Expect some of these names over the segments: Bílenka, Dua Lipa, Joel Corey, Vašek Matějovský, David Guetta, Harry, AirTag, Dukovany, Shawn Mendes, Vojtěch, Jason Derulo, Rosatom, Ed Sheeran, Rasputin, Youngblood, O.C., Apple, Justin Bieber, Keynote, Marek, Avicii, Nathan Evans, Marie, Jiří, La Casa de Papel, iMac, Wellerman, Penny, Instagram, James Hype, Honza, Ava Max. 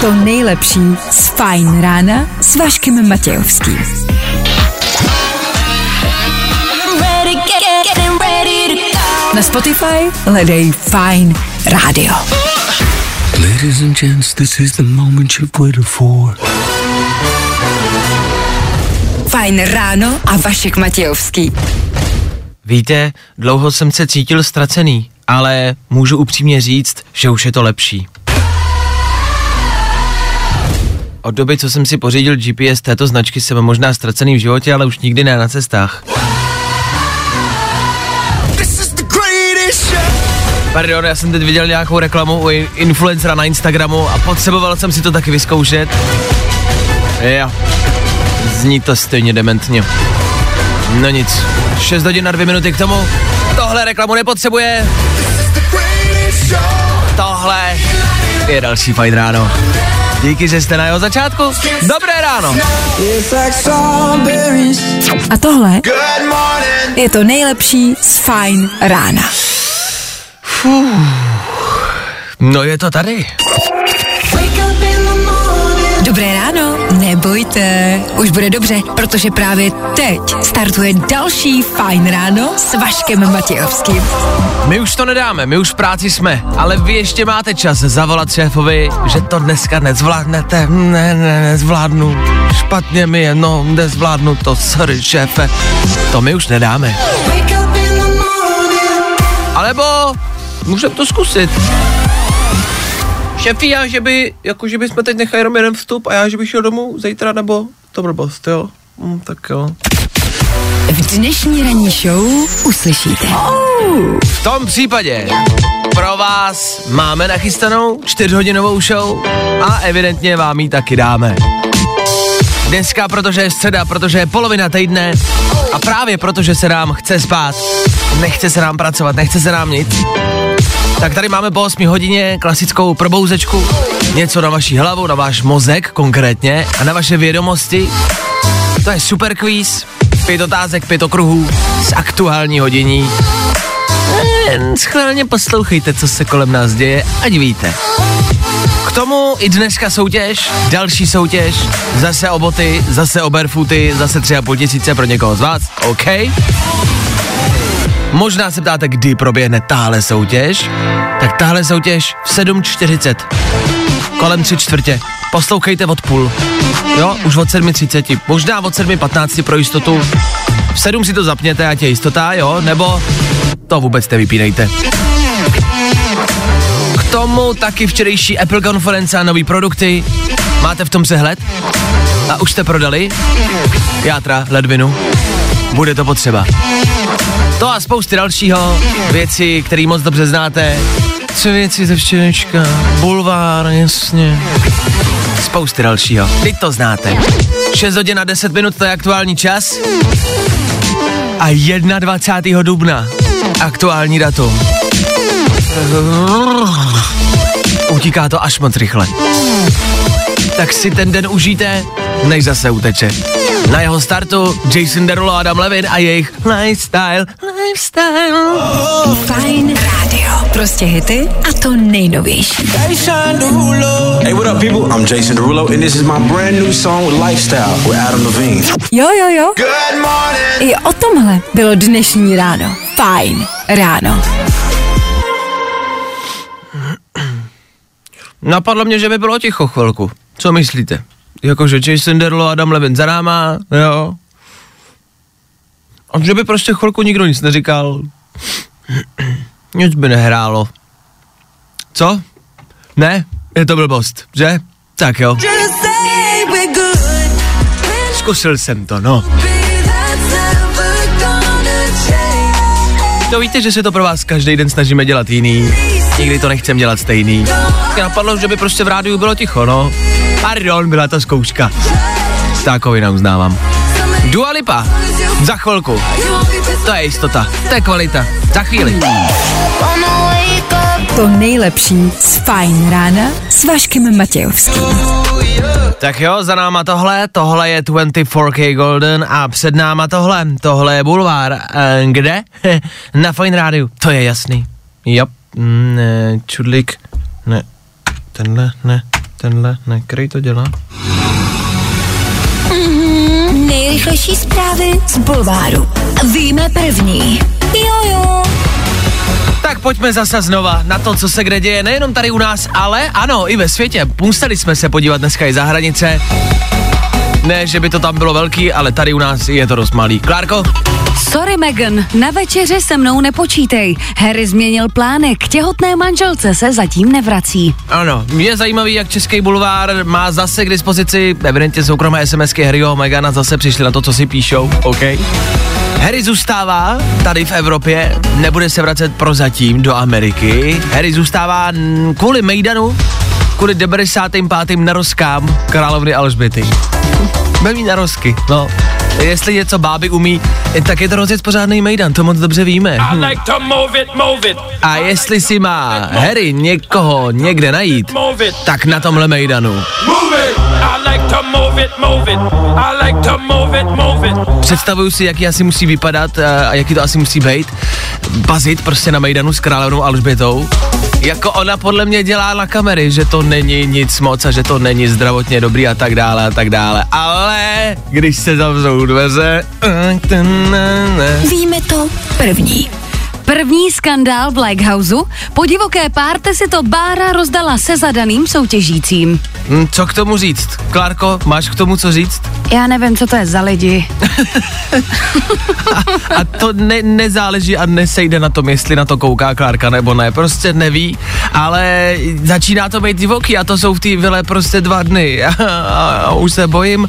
To nejlepší z Fajn rána s Vaškem Matějovským. Na Spotify hledej Fajn rádio. Ladies and gents, this is the moment you've waited for. Fajn ráno a Vašek Matějovský. Víte, dlouho jsem se cítil ztracený, ale můžu upřímně říct, že už je to lepší. Od doby, co jsem si pořídil GPS této značky, jsem možná ztracený v životě, ale už nikdy ne na cestách. Pardon, já jsem teď viděl nějakou reklamu u influencera na Instagramu a potřeboval jsem si to taky vyzkoušet. Jo, zní to stejně dementně. No nic, 6 hodin a 2 minuty k tomu, tohle reklamu nepotřebuje. Tohle je další Fajn ráno. Díky, že jste na jeho začátku. Dobré ráno. A tohle je to nejlepší z Fajn rána. No je to tady. Dobré ráno, nebojte, už bude dobře, protože právě teď startuje další Fajn ráno s Vaškem Matějovským. My už to nedáme, my už v práci jsme, ale vy ještě máte čas zavolat šéfovi, že to dneska nezvládnete. Nezvládnu, špatně mi je, no nezvládnu to, sorry šéfe, to my už nedáme. Alebo můžeme to zkusit. Šéfí, já, že by, jako že bychom teď nechali jenom jeden vstup a já, že bych šel domů zítra, nebo to blbost, jo? Tak jo. V dnešní ranní show uslyšíte. V tom případě pro vás máme nachystanou 4hodinovou show a evidentně vám ji taky dáme. Dneska, protože je středa, protože je polovina týdne a právě protože se nám chce spát, nechce se nám pracovat, nechce se nám nic, tak tady máme po 8 hodině klasickou probouzečku, něco na vaši hlavu, na váš mozek konkrétně a na vaše vědomosti. To je super kvíz, 5 otázek, 5 okruhů z aktuální hodiní. Schválně poslouchejte, co se kolem nás děje, ať víte. K tomu i dneska soutěž, další soutěž, zase o boty, zase o barefooty, zase 3,5 tisíce pro někoho z vás, OK? Možná se ptáte, kdy proběhne tahle soutěž, tak tahle soutěž v 7.40, kolem 3 čtvrtě, poslouchejte od půl, jo, už od 7.30, možná od 7.15 pro jistotu, v 7 si to zapněte, ať je jistota, jo, nebo to vůbec nevypínejte. K tomu taky včerejší Apple konference a nový produkty, máte v tom přehled? A už jste prodali? Játra, ledvinu, bude to potřeba. To a spousty dalšího, věci, které moc dobře znáte. Co věci ze včerejška, bulvár, jasně. Spousty dalšího, teď to znáte. 6 hodin a 10 minut, to je aktuální čas. A 21. dubna, aktuální datum. Utíká to až moc rychle. Tak si ten den užijte, než zase uteče. Na jeho startu Jason Derulo a Adam Levine a jejich Lifestyle. Fajn rádio. Prostě hity a to nejnovější. Jason Derulo. Hey, what up people? I'm Jason Derulo and this is my brand new song with Lifestyle with Adam Levine. Jo. Good morning. I o tomhle bylo dnešní ráno. Fajn ráno. Napadlo mě, že by bylo ticho chvilku. Co myslíte? Jakože Jason Derulo, Adam Levin za náma, jo. A že by prostě chvilku nikdo nic neříkal. Nic by nehrálo. Co? Ne? Je to blbost, že? Tak jo. Zkusil jsem to, no. To víte, že se to pro vás každý den snažíme dělat jiný. Nikdy to nechcem dělat stejný. Mě napadlo, že by prostě v rádiu bylo ticho, no. Pardon, byla to zkouška. Takovina uznávám. Dua Lipa. Za chvilku. To je jistota. To je kvalita. Za chvíli. To nejlepší z Fajn rána s Vaškem Matějovským. Tak jo, za náma tohle je 24K Golden a před náma tohle je bulvár. Kde? Na Fajn rádiu, to je jasný. Jap, ne, čudlík, ne, tenhle, ne, který to dělá? Nejrychlejší zprávy z bulváru. Víme první. Jojo. Tak pojďme zase znova na to, co se kde děje, nejenom tady u nás, ale ano, i ve světě. Museli jsme se podívat dneska i za hranice. Ne, že by to tam bylo velký, ale tady u nás je to dost malý. Klárko? Sorry, Megan, na večeři se mnou nepočítej. Harry změnil plány, k těhotné manželce se zatím nevrací. Ano, je zajímavý, jak Český bulvár má zase k dispozici, evidentně soukromé SMSky Harryho a Megana zase přišli na to, co si píšou, OK. Harry zůstává tady v Evropě, nebude se vracet prozatím do Ameriky. Harry zůstává kvůli Mejdanu, kvůli 95. narozkám královny Alžběty. Baví narozky, no. Jestli něco báby umí, tak je to rozjet pořádnej mejdan, to moc dobře víme. Move it. A jestli si má Harry někoho někde najít, tak na tomhle mejdanu. Představuju si, jaký asi musí vypadat a jaký to asi musí být. Bazit prostě na mejdanu s královnou Alžbětou. Jako ona podle mě dělá na kamery, že to není nic moc a že to není zdravotně dobrý a tak dále. Ale když se zavřou dveře... Víme to první. První skandál v Lighthouseu. Po divoké párty si to Bára rozdala se zadaným soutěžícím. Co k tomu říct? Klárko, máš k tomu co říct? Já nevím, co to je za lidi. a to nezáleží a nesejde na tom, jestli na to kouká Klárka nebo ne. Prostě neví, ale začíná to být divoký a to jsou v té vile prostě 2 dny. a už se bojím,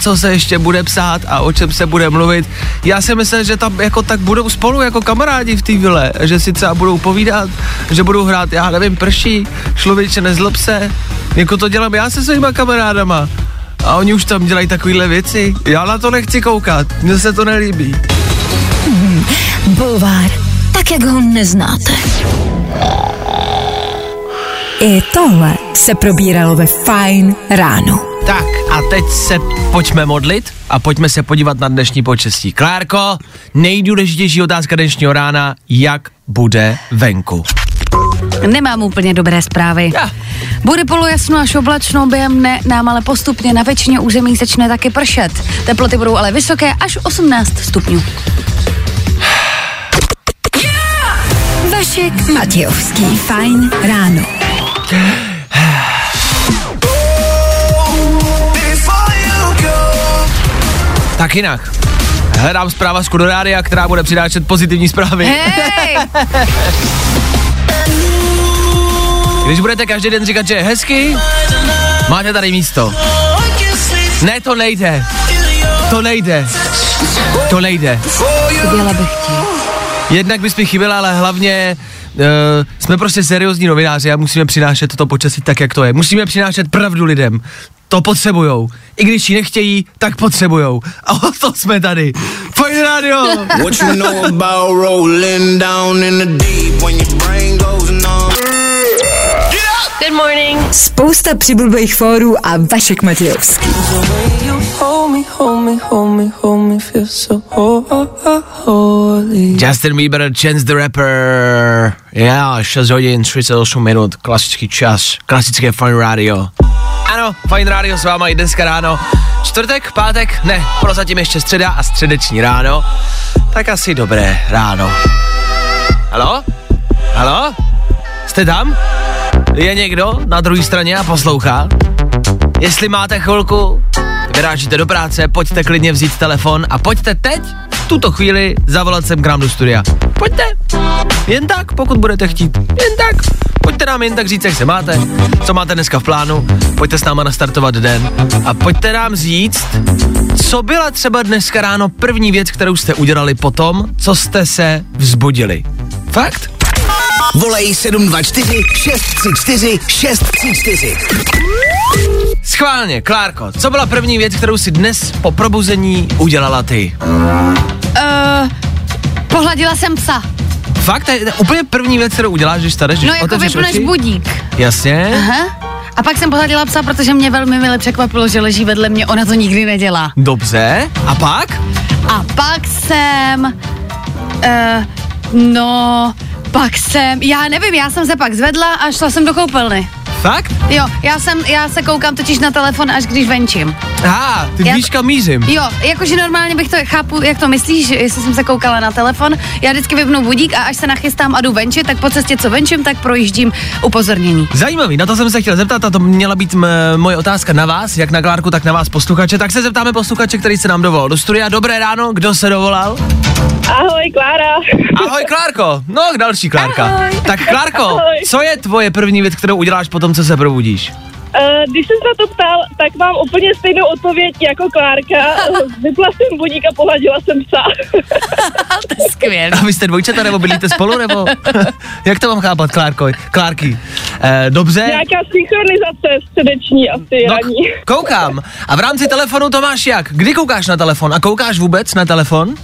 co se ještě bude psát a o čem se bude mluvit. Já si myslím, že tam jako tak budou spolu jako kamarádi v té vile, že si třeba budou povídat, že budou hrát, já nevím, prší, člověče, nezlob se, jako to dělám já se svýma kamarádama. A oni už tam dělají takovýhle věci. Já na to nechci koukat, mně se to nelíbí. Bulvár, tak jak ho neznáte. I tohle se probíralo ve Fajn ráno. Tak a teď se pojďme modlit a pojďme se podívat na dnešní počasí. Klárko, nejdůležitější otázka dnešního rána, jak bude venku? Nemám úplně dobré zprávy. Bude polojasno až oblačno, během dne nám ale postupně na většině území začne taky pršet. Teploty budou ale vysoké až 18 stupňů. Vašek Matějovský, Fajn ráno. Tak jinak. Hledám zpráva z Kudorádia, která bude přidáčet pozitivní zprávy. Hey! Když budete každý den říkat, že je hezky, máte tady místo. Ne, to nejde. Chyběla bych ti. Jednak bys mi chyběla, ale hlavně jsme prostě seriózní novináři a musíme přinášet toto počasí tak, jak to je. Musíme přinášet pravdu lidem. To potřebujou. I když ji nechtějí, tak potřebujou. A o to jsme tady. Fajn rádio. Good morning. Spousta přibulbých fórů a Vašek Matějovský. Justin Bieber, Chance the Rapper. Já, 6 hodin, 38 minut, klasický čas, klasické Fajn rádio. Ano, Fajn rádio s váma i dneska ráno. Čtvrtek, pátek, ne, prozatím ještě středa a středeční ráno. Tak asi dobré ráno. Haló? Haló? Jste tam? Je někdo na druhé straně a poslouchá? Jestli máte chvilku, vyrážíte do práce, pojďte klidně vzít telefon a pojďte teď, v tuto chvíli, zavolat sem k nám do studia. Pojďte, jen tak, pokud budete chtít, jen tak. Pojďte nám jen tak říct, jak se máte, co máte dneska v plánu, pojďte s náma nastartovat den a pojďte nám říct, co byla třeba dneska ráno první věc, kterou jste udělali potom, co jste se vzbudili. Fakt? Volej 724 634 634. Schválně, Klárko, co byla první věc, kterou si dnes po probuzení udělala ty? Pohladila jsem psa. Fakt? To je úplně první věc, kterou uděláš, když tady otevřeš oči? No, jako vypneš budík. Jasně. Aha. A pak jsem pohladila psa, protože mě velmi mile překvapilo, že leží vedle mě, ona to nikdy nedělá. Dobře, a pak? A pak jsem... pak jsem, já nevím, já jsem se pak zvedla a šla jsem do koupelny. Fakt? Jo, já se koukám totiž na telefon, až když venčím. Aha, ty víš, kam mířím. Jo, jakože normálně bych to chápu, jak to myslíš, jestli jsem se koukala na telefon. Já vždycky vypnu budík a až se nachystám a jdu venčit, tak po cestě, co venčím, tak projíždím upozornění. Zajímavý, na to jsem se chtěl zeptat a to měla být moje otázka na vás, jak na Klárku, tak na vás posluchače. Tak se zeptáme posluchače, který se nám dovolal do studia. Dobré ráno, kdo se dovolal? Ahoj, Klára. Ahoj, Klárko. No, další Klárka. Ahoj. Tak Klárko, ahoj. Co je tvoje první věc, kterou uděláš potom, co se probudíš? Když jsem se na to ptal, tak mám úplně stejnou odpověď jako Klárka. Vypla jsem budík a pohladila jsem psa. To je skvělé. A vy jste dvojčata, nebo bydlíte spolu, nebo? Jak to mám chápat, Klárky? Dobře. Nějaká synchronizace středeční asi ranní. No, koukám. A v rámci telefonu to máš jak? Kdy koukáš na telefon? A koukáš vůbec na telefon?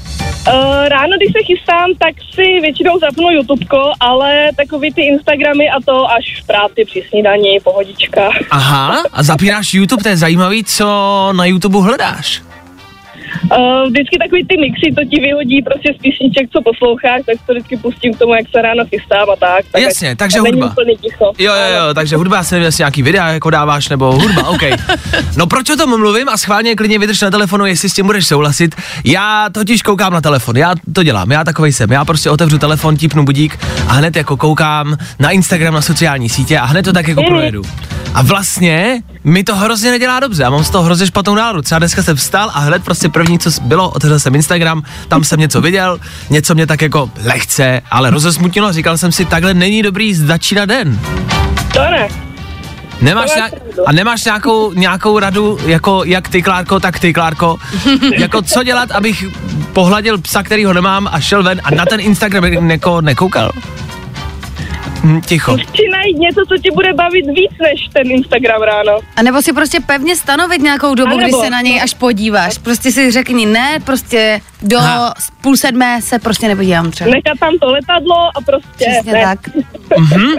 Ráno, když se chystám, tak si většinou zapnu YouTubeko, ale takový ty Instagramy a to až v práci při snídani, pohodička. Aha, a zapínáš YouTube, to je zajímavý, co na YouTubeu hledáš? Vždycky takový ty mixy, to ti vyhodí prostě z písniček, co posloucháš, tak to vždycky pustím k tomu, jak se ráno chystám a tak. Jasně, takže hudba. Jo, takže hudba, se nevím, nějaký videa jako dáváš, nebo hudba, OK. No proč o tom mluvím a schválně klidně vydrž na telefonu, jestli s tím budeš souhlasit. Já totiž koukám na telefon, já to dělám, já takovej jsem, já prostě otevřu telefon, típnu budík a hned jako koukám na Instagram, na sociální sítě a hned to tak jako projedu. A vlastně mi to hrozně nedělá dobře, a mám z toho hrozně špatnou náladu. Třeba dneska jsem vstal a hned prostě první, co bylo, otevřel jsem Instagram, tam jsem něco viděl, něco mě tak jako lehce, ale rozesmutnilo, říkal jsem si, takhle není dobrý začínat den. To ne. Nemáš nějakou radu, jako jak ty, Klárko, tak ty, Klárko, jako co dělat, abych pohladil psa, kterýho nemám a šel ven a na ten Instagram nekoukal? Ticho. Musíš najít něco, co ti bude bavit víc než ten Instagram ráno. A nebo si prostě pevně stanovit nějakou dobu, když se na něj až podíváš. Prostě si řekni ne, prostě do 6:30 se prostě nepodívám třeba. Nechat tam to letadlo a prostě přesně ne. Tak.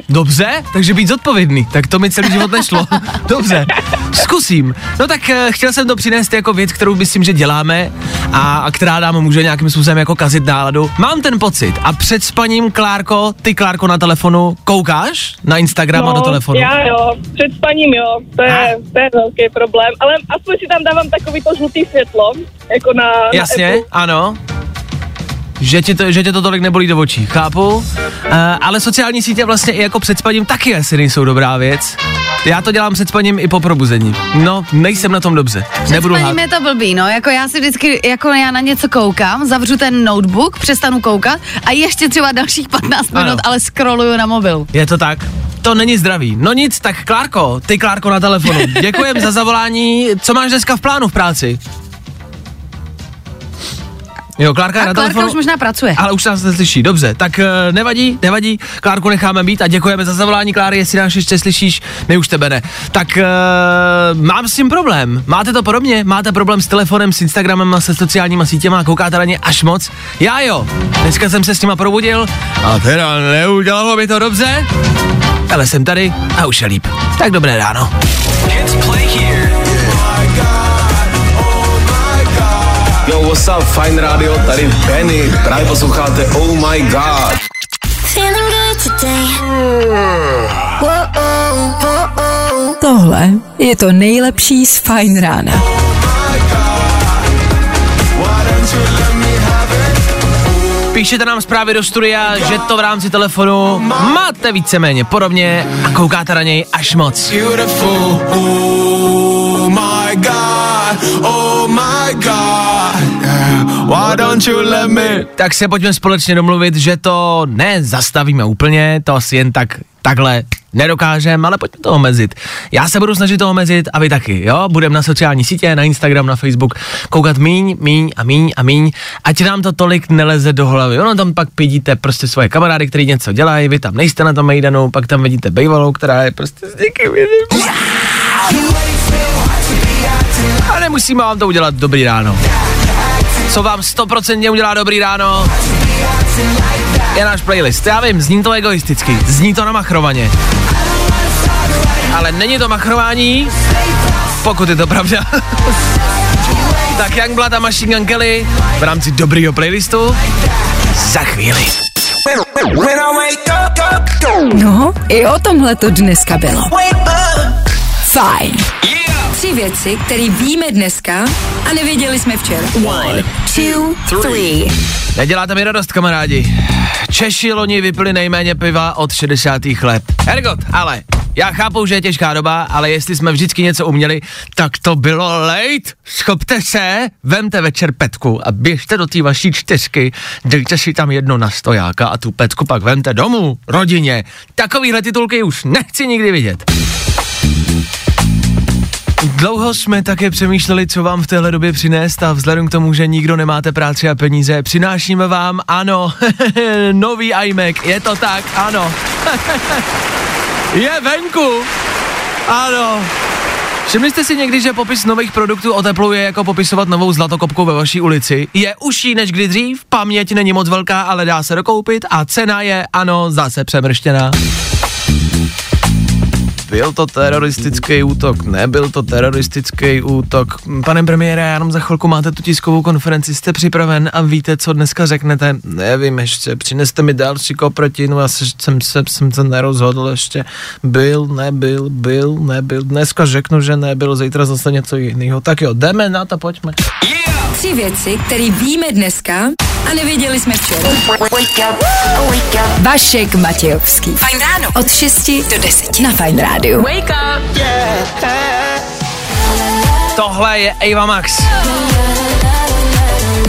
Dobře, takže být zodpovědný. Tak to mi celý život nešlo. Dobře, zkusím. No tak chtěl jsem to přinést jako věc, kterou myslím, že děláme a která nám může nějakým způsobem jako kazit náladu. Mám ten pocit a před spaním, Klárko, ty, Klárko, na telefonu koukáš na Instagram a do telefonu? Já jo, před spaním jo, to je velký problém, ale aspoň si tam dávám takový to žlutý světlo, jako na jasně, Apple. Ano. Že tě to tolik nebolí do očí, chápu? Ale sociální sítě vlastně i jako před spaním taky asi nejsou dobrá věc. Já to dělám před spaním i po probuzení. No, nejsem na tom dobře. Před spaním je to blbý, no. Jako já si vždycky, jako já na něco koukám, zavřu ten notebook, přestanu koukat a ještě třeba dalších 15 minut, ano. Ale scrolluju na mobil. Je to tak? To není zdravý. No nic, tak Klárko, ty, Klárko, na telefonu. Děkujem za zavolání. Co máš dneska v plánu v práci? Jo, Klárka je na telefonu. Klárka už možná pracuje. Ale už nás neslyší, dobře. Tak nevadí, Klárku necháme být a děkujeme za zavolání, Kláry, jestli nás ještě slyšíš, my už tebe ne. Tak mám s tím problém, máte to podobně? Máte problém s telefonem, s Instagramem, se sociálníma sítěma, koukáte na ně až moc? Já jo, dneska jsem se s nima probudil a teda neudělalo mi to dobře, ale jsem tady a už je líp. Tak dobré ráno. Yo, what's up, Fajn rádio, tady Penny, právě posloucháte Oh My God. Tohle je to nejlepší z Fajn rána. Píšete nám zprávy do studia, že to v rámci telefonu máte víceméně podobně a koukáte na něj až moc. Beautiful. Oh my God, oh my God, why don't you let me? Tak se pojďme společně domluvit, že to nezastavíme úplně, to asi jen takhle nedokážeme, ale pojďme to omezit. Já se budu snažit to omezit a vy taky, jo? Budeme na sociální sítě, na Instagram, na Facebook koukat míň, ať nám to tolik neleze do hlavy. Ono tam pak vidíte prostě svoje kamarády, kteří něco dělají, vy tam nejste na tom mejdanu, pak tam vidíte bejvalou, která je prostě s někým jiným. A nemusíme vám to udělat dobrý ráno. Co vám 100% udělá dobrý ráno, je náš playlist. Já vím, zní to egoisticky, zní to namachrovaně. Ale není to machrování, pokud je to pravda. Tak Youngblood a Machine Gun Kelly v rámci dobrýho playlistu za chvíli. I o tomhle to dneska bylo. Fajn. Yeah. 3 věci, které víme dneska a nevěděli jsme včera. 1, 2, 3. Neděláte mi radost, kamarádi. Češi loni vypili nejméně piva od 60. let. Ergot, ale já chápu, že je těžká doba, ale jestli jsme vždycky něco uměli, tak to bylo lejt. Schopte se, vemte večer petku a běžte do té vaší 4, dejte si tam jedno na stojáka a tu petku pak vemte domů, rodině. Takovýhle titulky už nechci nikdy vidět. Dlouho jsme také přemýšleli, co vám v téhle době přinést a vzhledem k tomu, že nikdo nemáte práci a peníze, přinášíme vám, ano, nový iMac, je to tak, ano. Je venku, ano. Všimli jste si někdy, že popis nových produktů o teplu je jako popisovat novou zlatokopku ve vaší ulici? Je užší než kdy dřív, paměť není moc velká, ale dá se dokoupit a cena je, ano, zase přemrštěná. Byl to teroristický útok, nebyl to teroristický útok. Pane premiére, já jenom za chvilku máte tu tiskovou konferenci, jste připraven a víte, co dneska řeknete? Nevím ještě, přineste mi další koprotinu, já jsem se nerozhodl ještě. Byl, nebyl, dneska řeknu, že nebyl, zítra zase něco jiného. Tak jo, jdeme na to, pojďme. 3 věci, které víme dneska a nevěděli jsme včera. Vašek Matějovský. Fajn ráno. Od 6 do 10 na Fajn rádiu. Wake up, yeah. Tohle je Ava Max.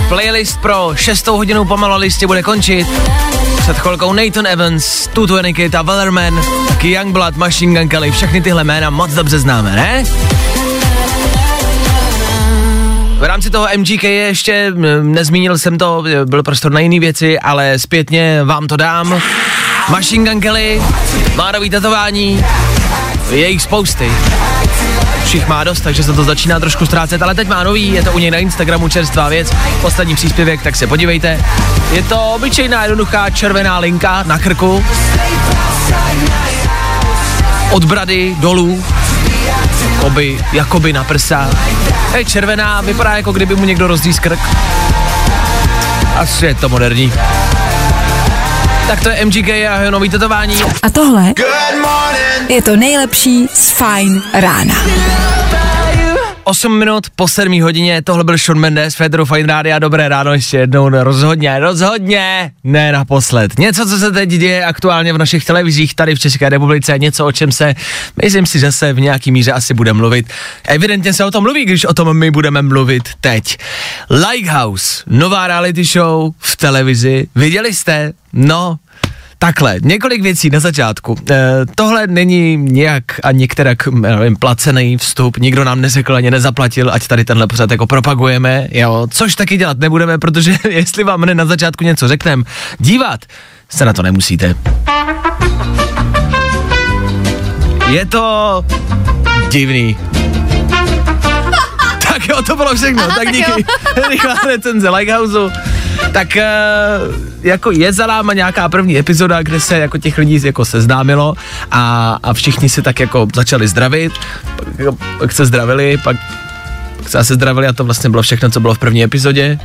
Playlist pro 6. hodinu pomalu listě bude končit. Před chvilkou Nathan Evans, 24K Wellerman, taky Youngblood, Machine Gun Kelly. Všechny tyhle jména moc dobře známe, ne? V rámci toho MGK ještě nezmínil jsem to, byl prostor na jiné věci, ale zpětně vám to dám. Machine Gun Kelly, Bárový tetování, je jich spousty. Všich má dost, takže se to začíná trošku ztrácet, ale teď má nový, je to u něj na Instagramu čerstvá věc, poslední příspěvek, tak se podívejte. Je to obyčejná jednoduchá červená linka na krku. Od brady dolů. Oby, jakoby na prsa. Je červená, vypadá jako kdyby mu někdo rozdíz krk. Asi je to moderní. Tak to je MGK a jeho nový tetování. A tohle je to nejlepší z Fajn rána. 8 minut po 7 hodině, tohle byl Shawn Mendes, Federu Fajn rádia, dobré ráno ještě jednou, rozhodně, ne naposled. Něco, co se teď děje aktuálně v našich televizích tady v České republice, něco, o čem se, myslím si, že se v nějaký míře asi bude mluvit. Evidentně se o tom mluví, když o tom my budeme mluvit teď. Lighthouse, nová reality show v televizi, viděli jste? No, takhle, několik věcí na začátku. Tohle není nějak a některak placený vstup, nikdo nám neřekl ani nezaplatil, ať tady tenhle pořád jako propagujeme, jo, což taky dělat nebudeme, protože jestli vám na začátku něco řekneme, dívat se na to nemusíte. Je to divný. Tak jo, to bylo všechno. Aha, tak díky. Rychlá recenze Lighthouseu. Tak jako je za náma nějaká první epizoda, kde se jako těch lidí jako seznámilo a všichni se tak jako začali zdravit, pak se zdravili, pak se zdravili a to vlastně bylo všechno, co bylo v první epizodě.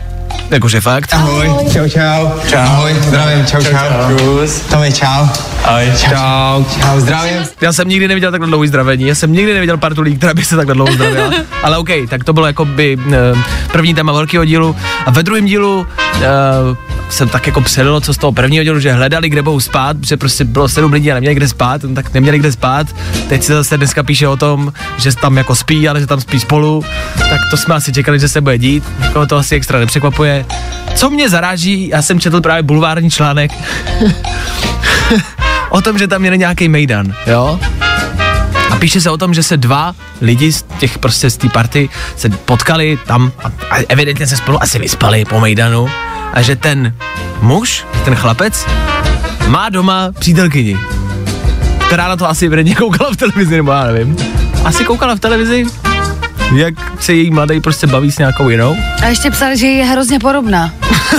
Jakože fakt. Ahoj. Čau, čau. Ahoj, zdravím, čau, čau. Tomi, čau. Ahoj, čau. Čau, zdravím. Já jsem nikdy neviděl takhle dlouhý zdravení, já jsem nikdy neviděl partu lidí, která by se takhle dlouho zdravila. Ale OK, tak to bylo jako by první téma velkého dílu a ve druhém dílu jsem tak jako předal, co z toho prvního dílu, že hledali, kde budou spát, že prostě bylo 7 lidí a neměli kde spát, tak neměli kde spát. Teď se zase dneska píše o tom, že tam jako spí, ale že tam spí spolu. Tak to jsme asi čekali, že se bude dít. Nikoho to asi extra nepřekvapuje. Co mě zaráží, já jsem četl právě bulvární článek o tom, že tam je nějaký mejdan, jo? A píše se o tom, že se 2 lidi z těch prostě z té party se potkali tam a evidentně se spolu asi vyspali po mejdanu a že ten muž, ten chlapec, má doma přítelkyni, která na to asi věděně koukala v televizi, nebo já nevím. Asi koukala v televizi, jak se její mladý prostě baví s nějakou jinou. A ještě psal, že je hrozně podobná.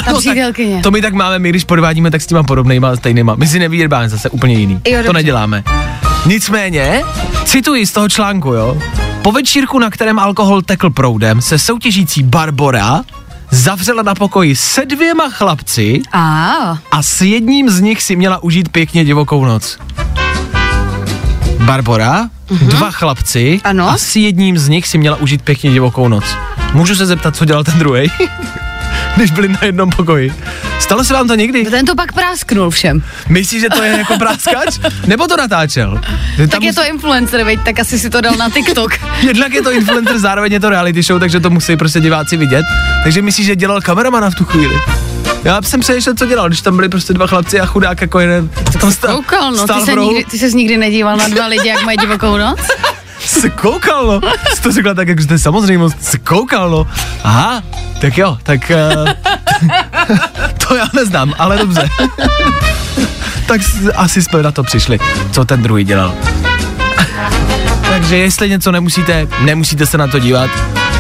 Ta přítelkyně. No, to my tak máme, my když podvádíme, tak s těma podobnejma a stejnýma. My si nevýrbáme zase úplně jiný. Jo, to neděláme. Nicméně, cituji z toho článku, jo. Po večírku, na kterém alkohol tekl proudem, se soutěžící Barbora zavřela na pokoji se 2 chlapci a s jedním z nich si měla užít pěkně divokou noc. Barbora, dva chlapci, ano? A s jedním z nich si měla užít pěkně divokou noc. Můžu se zeptat, co dělal ten druhej? Když byli na jednom pokoji. Stalo se vám to někdy? Ten to pak prásknul všem. Myslíš, že to je jako práskač? Nebo to natáčel? Tak je to influencer, veď, tak asi si to dal na TikTok. Jednak je to influencer, zároveň je to reality show, takže to musí prostě diváci vidět. Takže myslíš, že dělal kameramana v tu chvíli? Já jsem přemýšlel, co dělal, když tam byli prostě dva chlapci a chudák jako jeden. Ty ses nikdy nedíval na dva lidi, jak mají divokou noc? Skoukal, no. Jsi to řekla tak, jak to je samozřejmost. Skoukal, no. Aha, tak jo, tak... to já neznám, ale dobře. Tak asi jsme na to přišli, co ten druhý dělal. Takže jestli něco nemusíte se na to dívat.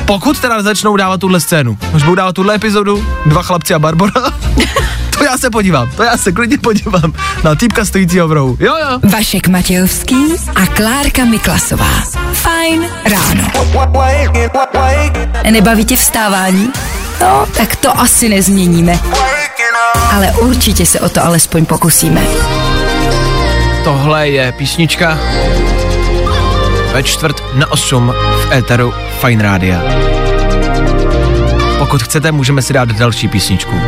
Pokud teda začnou dávat tuhle scénu, už budou dávat tuhle epizodu, dva chlapci a Barbora. To já se podívám, to já se klidně podívám na týpka stojícího v rohu. Jo, jo. Vašek Matějovský a Klárka Miklasová. Fajn ráno. Nebaví tě vstávání? No, tak to asi nezměníme. Ale určitě se o to alespoň pokusíme. Tohle je písnička ve 7:45 v éteru Fajn rádia. Pokud chcete, můžeme si dát další písničku.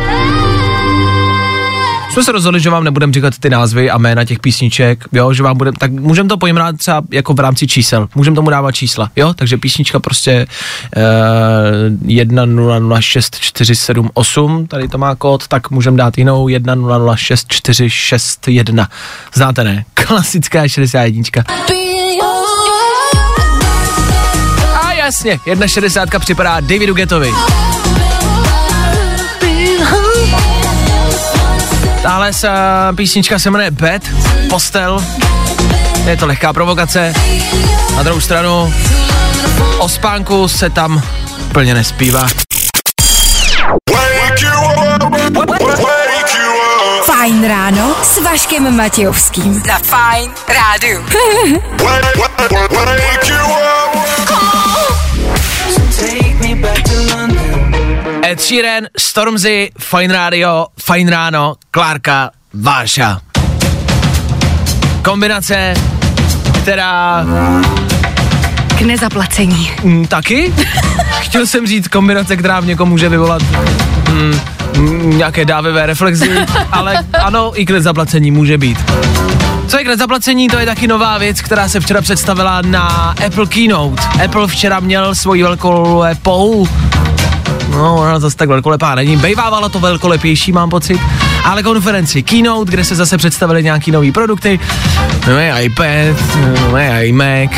Jsme se rozhodli, že vám nebudeme říkat ty názvy a jména těch písniček, jo, že vám budeme, tak můžeme to pojmenovat třeba jako v rámci čísel, můžeme tomu dávat čísla, jo, takže písnička prostě 1006478, tady to má kód, tak můžeme dát jinou 1006461, znáte ne, klasická 61. A jasně, 1.60 připadá Davidu Guettovi. Tahle písnička se jmenuje Bed, postel, je to lehká provokace, na druhou stranu o spánku se tam plně nespívá. Fajn ráno s Vaškem Matějovským na Fajn rádiu. Ed Sheeran, Stormzy, Fajn rádio, Fajn ráno, Klárka, Váša. Kombinace, která... K nezaplacení. Taky? Chtěl jsem říct kombinace, která v někom může vyvolat nějaké dávivé reflexy, ale ano, i k nezaplacení může být. Co je k nezaplacení, to je taky nová věc, která se včera představila na Apple Keynote. Apple včera měl svoji velkolepou... No, ona zase tak velkolepá není, bejvávalo to velkolepější, mám pocit, ale konferenci Keynote, kde se zase představili nějaký nový produkty, nové iPad, nové iMac,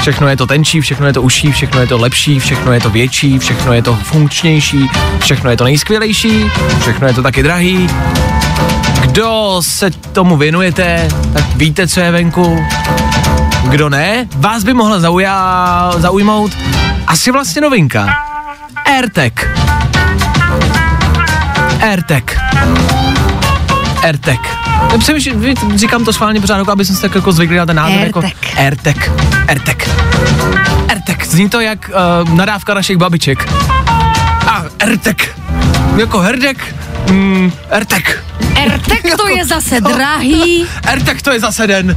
všechno je to tenčí, všechno je to užší, všechno je to lepší, všechno je to větší, všechno je to funkčnější, všechno je to nejskvělejší, všechno je to taky drahý. Kdo se tomu věnujete, tak víte, co je venku. Kdo ne, vás by mohla zaujmout asi vlastně novinka. AirTag. Říkám to schválně pořád, aby jsem se tak jako zvyklý na ten název. AirTag. Zní to jak nadávka našich babiček. A AirTag. Jako herdek. AirTag to je zase drahý. AirTag to je zase den.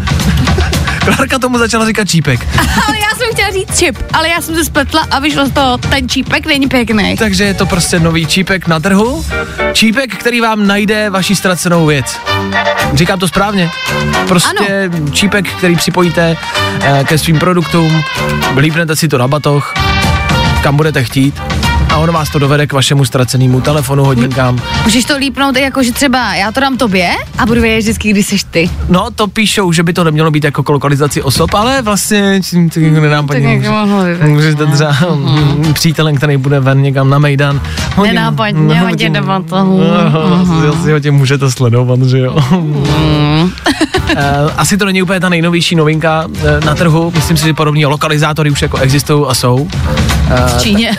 Klárka tomu začala říkat čípek. Ale já jsem chtěla říct čip, ale já jsem se spletla a vyšlo z toho, ten čípek není pěkný. Takže je to prostě nový čípek na trhu. Čípek, který vám najde vaši ztracenou věc. Říkám to správně. Prostě ano. Čípek, který připojíte ke svým produktům, lípnete si to na batoh, kam budete chtít. A on vás to dovede k vašemu ztracenému telefonu, hodinkám. Můžeš to lípnout i jako, že třeba já to dám tobě a budu vědět vždycky, když jsi ty. No, to píšou, že by to nemělo být jako k lokalizaci osob, ale vlastně to nedám paní. Můžeš to třeba přítelem, který bude ven někam na Mejdan. Nenápadně, hodně debatu. Asi ho tě můžete sledovat, že jo. Asi to není úplně ta nejnovější novinka na trhu. Myslím si, že podobní lokalizátory už jako existují a jsou. V Číně.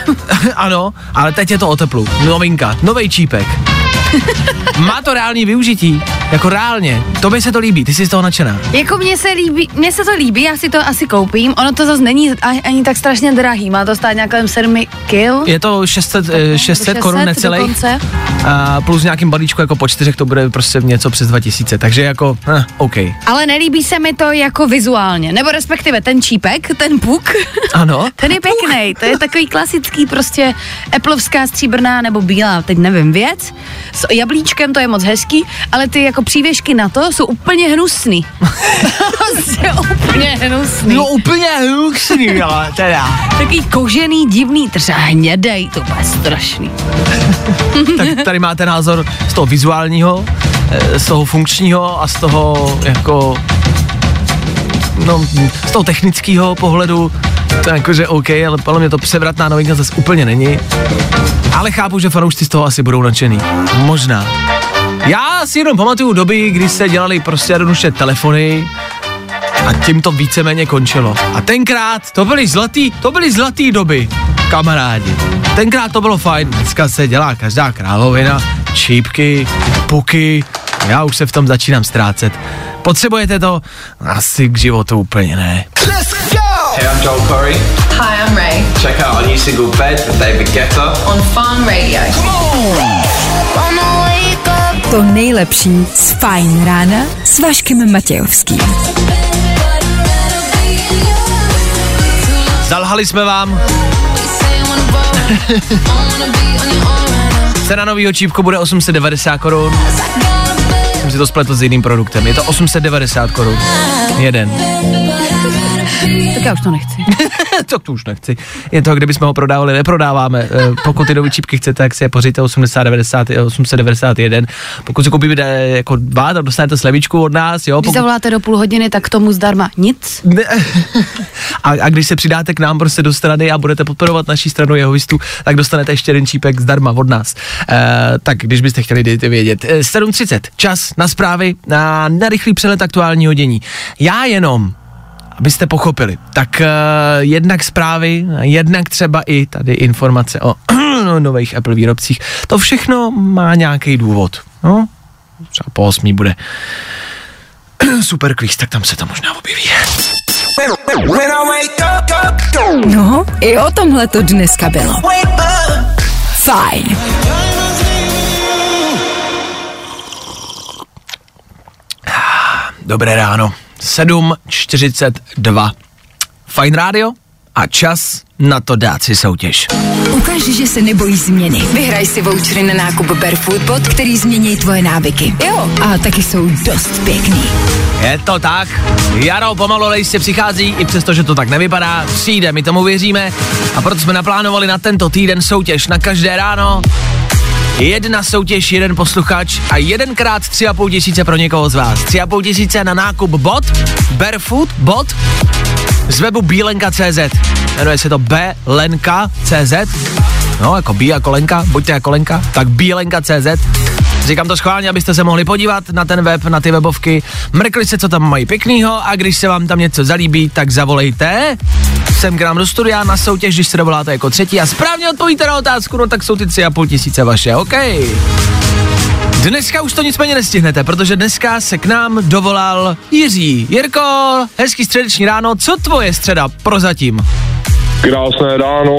Ano, ale teď je to o teplu. Novinka, novej čípek. Má to reální využití. Jako reálně, tobě se to líbí, ty jsi z toho nadšená. Jako mně se to líbí, já si to asi koupím, ono to zase není ani tak strašně drahý, má to stát nějakým 7 kil. Je to 600 korun necelých, plus nějakým balíčku jako po 4 to bude prostě něco přes 2000, takže jako, OK. Ale nelíbí se mi to jako vizuálně, nebo respektive ten čípek, ten puk, ano. Ten je pěkný, to je takový klasický prostě applovská stříbrná nebo bílá, teď nevím, věc, s jablíčkem, to je moc hezký, ale ty jako přívěšky na to jsou úplně hnusný. Prostě úplně hnusný. No úplně hnusný, jo, teda. Takový kožený, divný, třeba hnědej, to bude strašný. Tak tady máte názor z toho vizuálního, z toho funkčního a z toho jako, no, z toho technického pohledu. To je jakože OK, ale podle mě to převratná novinka zase úplně není. Ale chápu, že fanoušci z toho asi budou nadšený. Možná. Já si jenom pamatuju doby, kdy se dělali prostě jednoduše telefony a tím to víceméně končilo. A tenkrát to byly zlatý doby, kamarádi. Tenkrát to bylo fajn, dneska se dělá každá královina, čípky, puky, já už se v tom začínám ztrácet. Potřebujete to? Asi k životu úplně ne. Hey, I'm Joel Corey. Hi, I'm Ray. Check out our new single Bed with David Guetta on Fajn Radio. To nejlepší z Fajn rána s Vaškem Matějovským. Zalhali jsme vám. Cena novýho čípku bude 890 korun. Jsem si to spletl s jiným produktem. Je to 890 korun. Jeden. Tak já už to nechci. To už nechci. Je to, kdybychom ho prodávali, neprodáváme. Pokud ty nový čípky chcete, tak si je pořiďte 891. Pokud si koupíte jako 2, tak dostanete slevičku od nás. Jo? Když zavoláte do půl hodiny, tak tomu zdarma nic. Ne. A když se přidáte k nám prostě do strany a budete podporovat naší stranu jehovistů, tak dostanete ještě jeden čípek zdarma od nás. Tak když byste chtěli dejte vědět. 7:30, čas na zprávy, na rychlý přelet aktuálního dění. Já jenom, abyste pochopili, tak jednak zprávy, jednak třeba i tady informace o nových Apple výrobcích, to všechno má nějaký důvod. No, třeba po 8 bude super quiz, tak tam se to možná objeví. No, i o tomhle to dneska bylo. Fajn. Dobré ráno. 7:42. Fajn rádio a čas na to dát si soutěž. Ukaž, že se nebojíš změny. Vyhraj si vouchery na nákup Barefoot Pod, který změní tvoje návyky. Jo, a taky jsou dost pěkný. Je to tak. Jaro pomalu lejště přichází, i přesto, že to tak nevypadá. Přijde, my tomu věříme. A proto jsme naplánovali na tento týden soutěž na každé ráno. Jedna soutěž, jeden posluchač a jedenkrát 3,5 tisíce pro někoho z vás. 3,5 tisíce na nákup bot, Barefoot bot z webu bílenka.cz. Jmenuje se to bílenka.cz. No, jako bí a kolenka, buďte jako Lenka, tak bílenka.cz. Říkám to schválně, abyste se mohli podívat na ten web, na ty webovky, mrkli se, co tam mají pěknýho, a když se vám tam něco zalíbí, tak zavolejte sem k nám do studia na soutěž, když se dovoláte jako třetí a správně odpovíte na otázku, no tak jsou ty 3,5 tisíce vaše, OK. Dneska už to nicméně nestihnete, protože dneska se k nám dovolal Jiří. Jirko, hezký středeční ráno, co tvoje středa prozatím? Krásné ráno,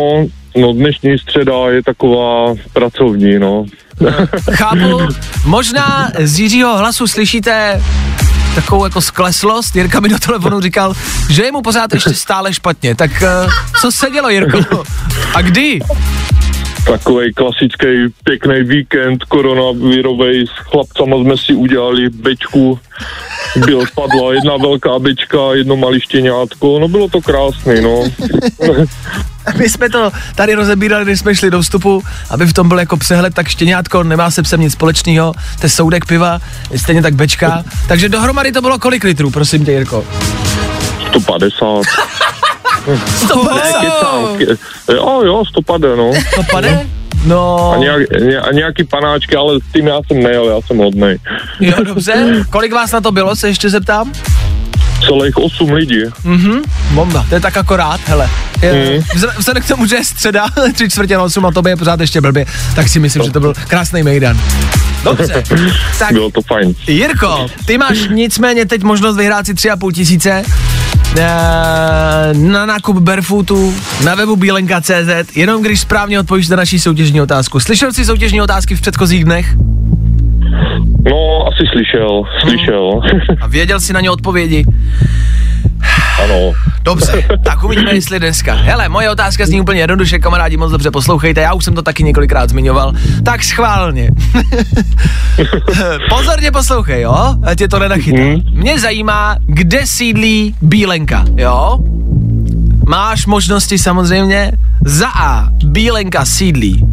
no dnešní středa je taková pracovní, no. Chápu, možná z Jiřího hlasu slyšíte takovou jako skleslost. Jirka mi do telefonu říkal, že je mu pořád ještě stále špatně, tak co se dělo, Jirko? A kdy? Takovej klasický pěkný víkend koronavirovej, s chlapcama jsme si udělali bečku, padla jedna velká bečka, jedno malištěňátko, no bylo to krásný, no. My jsme to tady rozebírali, když jsme šli do vstupu, aby v tom byl jako přehled, tak štěňátko nemá se psem nic společného, to je soudek piva, stejně tak bečka, takže dohromady to bylo kolik litrů, prosím tě, Jirko? 150. 150. Jo, 150, no. 150? No. A nějaký panáčky, ale s tím já jsem nejel, já jsem hodnej. Jo, dobře. Kolik vás na to bylo, se ještě zeptám? Celých 8 lidí. Bomba, to je tak akorát, hele. Vzhledem k tomu, že je středa, 7:45 a tobě je pořád ještě blbě, tak si myslím, že to byl krásný mejdan. Dobře, tak bylo to fajn. Jirko, ty máš nicméně teď možnost vyhrát si 3,5 tisíce na nákup barefootu na webu bílenka.cz, jenom když správně odpovíš na naši soutěžní otázku. Slyšel jsi soutěžní otázky v předchozích dnech? No, asi slyšel. A věděl jsi na ně odpovědi? Ano. Dobře, tak uvidíme, jestli dneska. Hele, moje otázka zní úplně jednoduše, kamarádi, moc dobře poslouchejte, já už jsem to taky několikrát zmiňoval, tak schválně. Pozorně poslouchej, jo, ať tě to nenachytá. Mě zajímá, kde sídlí Bílenka, jo? Máš možnosti samozřejmě. Za A, Bílenka sídlí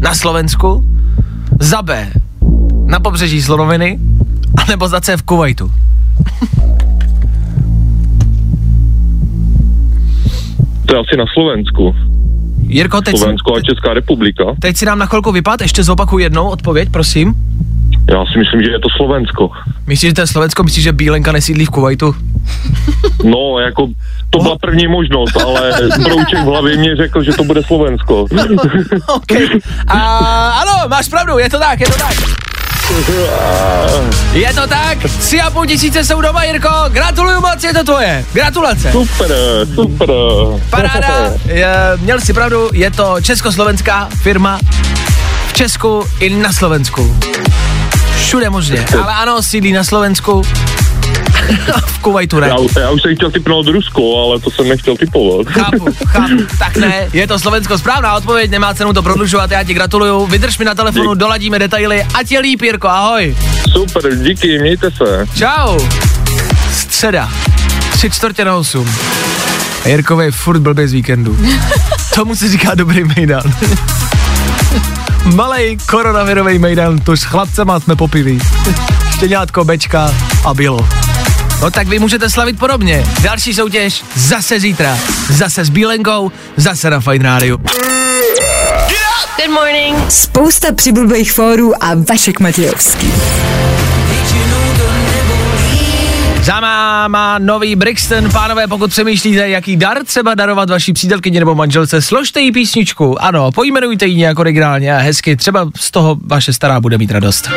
na Slovensku, za B, na pobřeží Slonoviny, anebo za C v Kuvajtu. To je asi na Slovensku. Jirko, teď Slovensko a Česká republika. Teď si dám na chvilku vypad, ještě zopakuju jednou odpověď, prosím. Já si myslím, že je to Slovensko. Myslíš, že to je Slovensko? Myslíš, že Bílenka nesídlí v Kuvajtu? No, jako to byla první možnost, ale brouček v hlavě mě řekl, že to bude Slovensko. Okay. Ano, máš pravdu, je to tak. Je to tak, 3,5 tisíce jsou doma, Jirko, gratuluju moc, je to tvoje, gratulace. Super. Paráda, měl jsi pravdu, je to československá firma v Česku i na Slovensku. Všude možně, ale ano, sídlí na Slovensku. V Kuvajtu, ne? Já už jsem chtěl typnout Rusko, ale to jsem nechtěl typovat. Chápu. Tak ne, je to Slovensko, správná odpověď, nemá cenu to prodlužovat, já ti gratuluju, vydrž mi na telefonu, doladíme detaily, ať je líp, Jirko, ahoj. Super, díky, mějte se. Čau. Středa, 7:45. Jirkové je furt blbě z víkendu. Tomu se říká dobrý mejdan. Malej koronavirovej mejdan, to s chlapcema jsme popili. Štěňátko, bečka a bylo. No tak vy můžete slavit podobně. Další soutěž zase zítra. Zase s Bílenkou, zase na Fajn rádiu. Good morning. Spousta přibulbých fórů a Vašek Matějovský. Za má nový Brixton, pánové, pokud přemýšlíte, jaký dar třeba darovat vaší přítelkyni nebo manželce, složte jí písničku, ano, pojmenujte ji nějak originálně a hezky, třeba z toho vaše stará bude mít radost.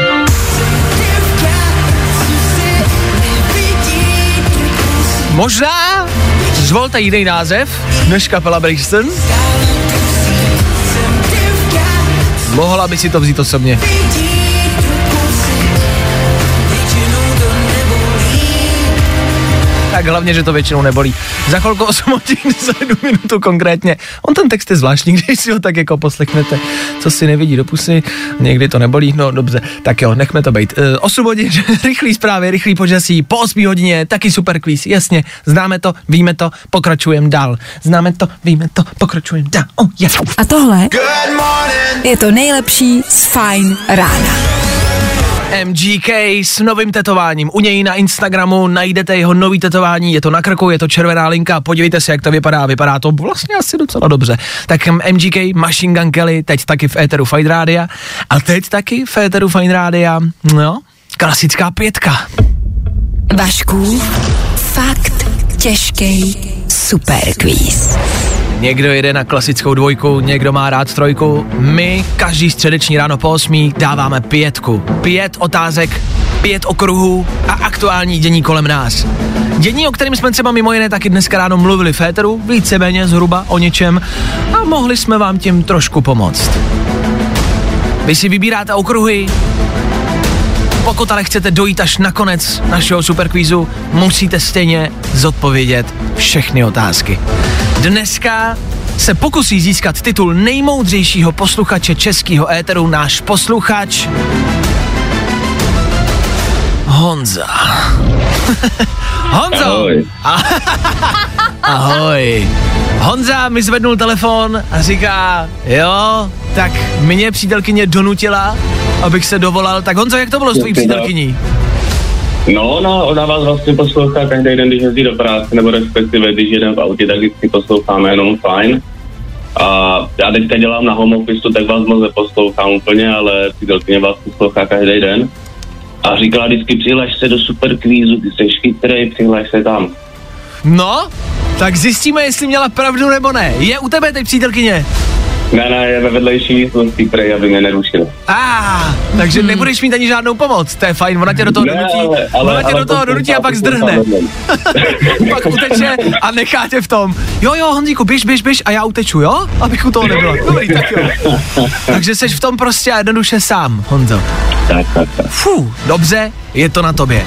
Možná zvolte jiný název než kapela Brixton. Mohla by si to vzít osobně. Tak hlavně, že to většinou nebolí. Za chvilku 8:07 konkrétně. On ten text je zvláštní, když si ho tak jako poslechnete. Co si nevidí do pusy, někdy to nebolí, no dobře, tak jo, nechme to bejt. 8 hodin, rychlý zprávy, rychlý počasí, po 8 hodině, taky super kvíz, jasně, známe to, víme to, pokračujeme dál. Známe to, víme to, pokračujeme dál. Oh, yeah. A tohle je to nejlepší z Fajn rána. MGK s novým tetováním. U něj na Instagramu najdete jeho nový tetování, je to na krku, je to červená linka, podívejte se, jak to vypadá, vypadá to vlastně asi docela dobře. Tak MGK, Machine Gun Kelly, teď taky v éteru Fajn rádia a no, klasická pětka. Vašku, fakt těžkej superkvíz. Někdo jede na klasickou dvojku, někdo má rád trojku. My každý středeční ráno po 8 dáváme 5. 5 otázek, 5 okruhů a aktuální dění kolem nás. Dění, o kterém jsme třeba mimo jiné taky dneska ráno mluvili v éteru, víceméně zhruba o něčem a mohli jsme vám tím trošku pomoct. Vy si vybíráte okruhy, pokud ale chcete dojít až na konec našeho superkvízu, musíte stejně zodpovědět všechny otázky. Dneska se pokusí získat titul nejmoudřejšího posluchače českého éteru náš posluchač Honza. Honzo! Ahoj. Ahoj. Honza mi zvednul telefon a říká, jo, tak mě přítelkyně donutila, abych se dovolal. Tak Honzo, jak to bylo s tvojí přítelkyní? No, ona vás vlastně poslouchá každý den, když jezdí do práce, nebo respektive, když jedem v autě, tak vždycky posloucháme jenom Fajn. A já teďka dělám na home office, tak vás moc neposlouchám úplně, ale přítelkyně vás poslouchá každý den. A říkala vždycky, přihlaš se do superkvízu, ty jsi chytrej, přihlaš se tam. No, Tak zjistíme, jestli měla pravdu nebo ne. Je u tebe teď přítelkyně? Ne, je ve vedlejší místnosti, prej, aby mě nerušila. Takže nebudeš mít ani žádnou pomoc, to je fajn, ona tě do toho donutí, a pak zdrhne. Pak uteče a nechá tě v tom. Jo, Honzíku, běž a já uteču, jo? Abych u toho nebyla. Dobrý, tak jo. Takže seš v tom prostě a jednoduše sám, Honzo. Tak. Fú, dobře, je to na tobě.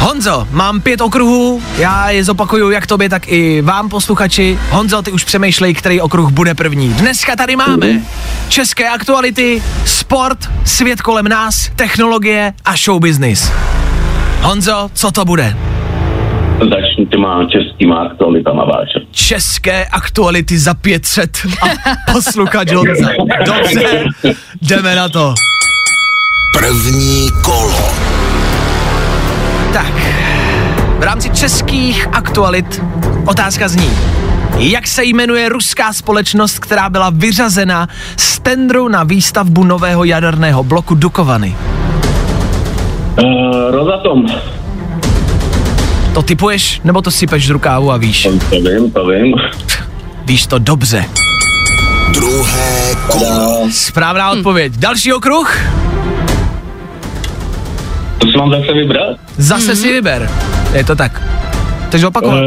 Honzo, mám 5 okruhů, já je zopakuju jak tobě, tak i vám, posluchači. Honzo, ty už přemýšlej, který okruh bude první. Dneska tady máme české aktuality, sport, svět kolem nás, technologie a showbiznis. Honzo, co to bude? Začni těma českýma aktualitama, Váčo. České aktuality za 500 a posluchač Honza. Dobře, jdeme na to. První kolo. Tak, v rámci českých aktualit otázka zní, jak se jmenuje ruská společnost, která byla vyřazena z tendru na výstavbu nového jaderného bloku Dukovany? Rosatom. To tipuješ, nebo to sypeš z rukávu a víš? To vím. Víš to dobře. Druhé kolo. Správná odpověď. Další okruh? To si mám zase vybrat? Zase si vyber. Je to tak. Takže opakovat.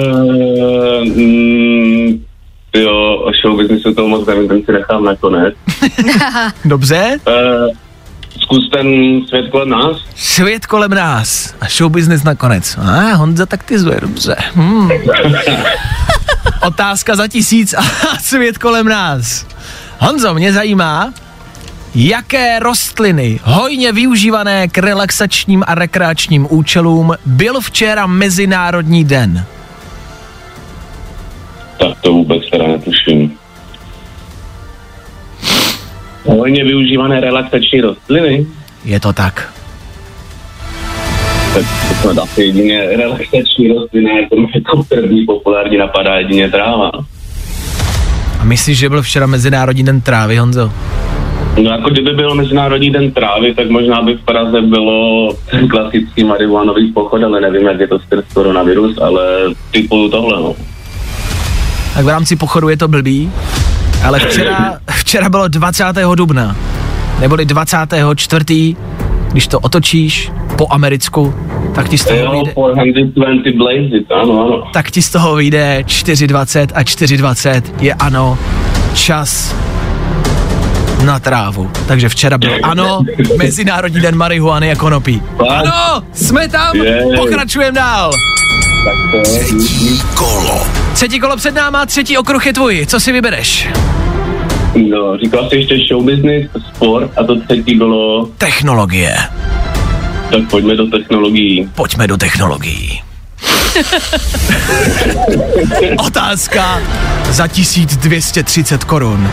Jo, o showbiznisu toho moc nevím, ten si nechám nakonec. Dobře. Zkus ten svět kolem nás. Svět kolem nás a showbiznis nakonec. Honza taktizuje, dobře. Otázka za 1000 a svět kolem nás. Honzo, mě zajímá, jaké rostliny, hojně využívané k relaxačním a rekreačním účelům, byl včera Mezinárodní den? Tak to vůbec teda netuším. Hojně využívané relaxační rostliny? Je to tak. Tak to jsme dali jedině relaxační rostliny, to mě jako první populárně napadá jedině tráva. A myslíš, že byl včera Mezinárodní den trávy, Honzo? No jako kdyby byl Mezinárodní den trávy, tak možná by v Praze bylo klasický marihuanový pochod, ale nevím, jak je to skrz koronavirus, ale typu tohle, no. Tak v rámci pochodu je to blbý, ale včera bylo 20. dubna, neboli 24. Když to otočíš po americku, tak ti z toho vyjde... 420 blazes, ano. Tak ti z toho vyjde 4.20 a 4.20 je ano, čas na trávu. Takže včera byl ano, Mezinárodní den marihuany a konopí. Ano, jsme tam, pokračujeme dál. Třetí kolo před náma, třetí okruh je tvůj. Co si vybereš? No, říkal jsi ještě show business, sport a to třetí kolo... Technologie. Tak pojďme do technologií. Otázka za 1230 korun.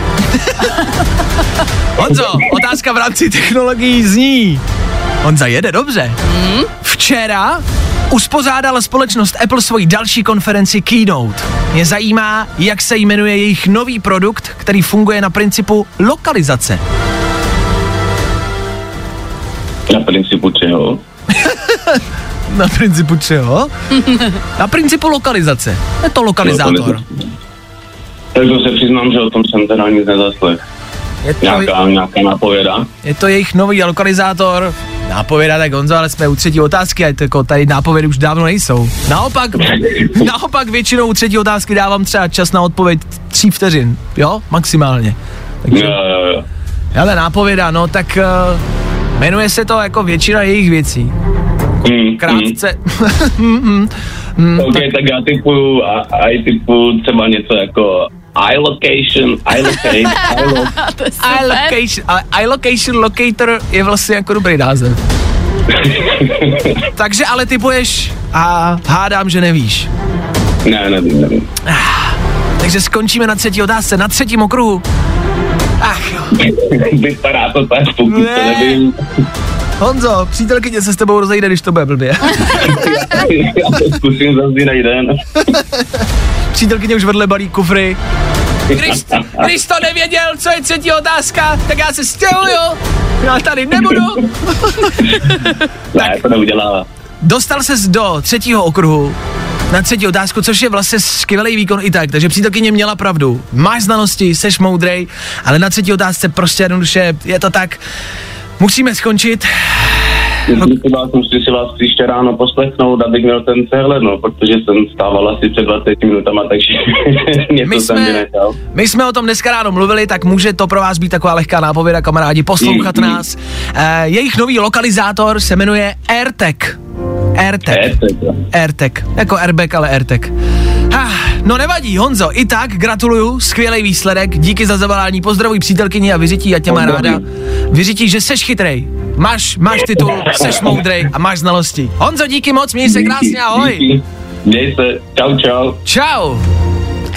Honzo, otázka v rámci technologií zní. Honza jede dobře. Včera uspořádala společnost Apple svoji další konferenci Keynote. Mě zajímá, jak se jmenuje jejich nový produkt, který funguje na principu lokalizace. Na principu čeho? Na principu čeho? Na principu lokalizace. Je to lokalizátor. Tak to se přiznám, že o tom jsem teda nic nezaslech. Nějaká nápověda? Je to jejich nový lokalizátor. Nápověda, tak Honzo, ale jsme u třetí otázky, a jako tady nápovědy už dávno nejsou. Naopak většinou u třetí otázky dávám třeba čas na odpověď 3 vteřin, jo? Maximálně. Takže, jo. Hele, nápověda, no tak jmenuje se to jako většina jejich věcí. Krátce. Tak já typuju třeba něco jako iLocation Locator je vlastně jako dobrý název. Takže ale typuješ a hádám, že nevíš. Ne. Takže skončíme na třetí otázce, na třetím okruhu. Vypadá to tak, pokud to nevím. Honzo, přítelkyně se s tebou rozejde, když to bude blbě. Já to zkusím zase jiný den. Přítelkyně už vedle balí kufry. Když to nevěděl, co je třetí otázka, tak já se stěhuju. Já tady nebudu. Ne, to neudělává. Dostal ses do třetího okruhu. na třetí otázku, což je vlastně skvělý výkon i tak, takže přítelkyně měla pravdu. Máš znalosti, seš moudrej, ale na třetí otázce prostě jednoduše je to tak. Musíme skončit. Musím si vás příště ráno poslechnout, abych měl ten přehled, no, protože jsem stával asi před 20 minutama, takže něco jsem vynechal. My jsme o tom dneska ráno mluvili, tak může to pro vás být taková lehká nápověda, kamarádi, poslouchat nás. Jejich nový lokalizátor se jmenuje AirTag. AirTag. Jako airbag, ale AirTag. No nevadí, Honzo, i tak gratuluju, skvělej výsledek, díky za zavolání, pozdravuj přítelkyni a vyřití, já tě má ráda. Vyřití, že seš chytrej, máš titul, seš moudrej a máš znalosti. Honzo, díky moc, měj se krásně, ahoj. Díky. Měj se, čau. Čau.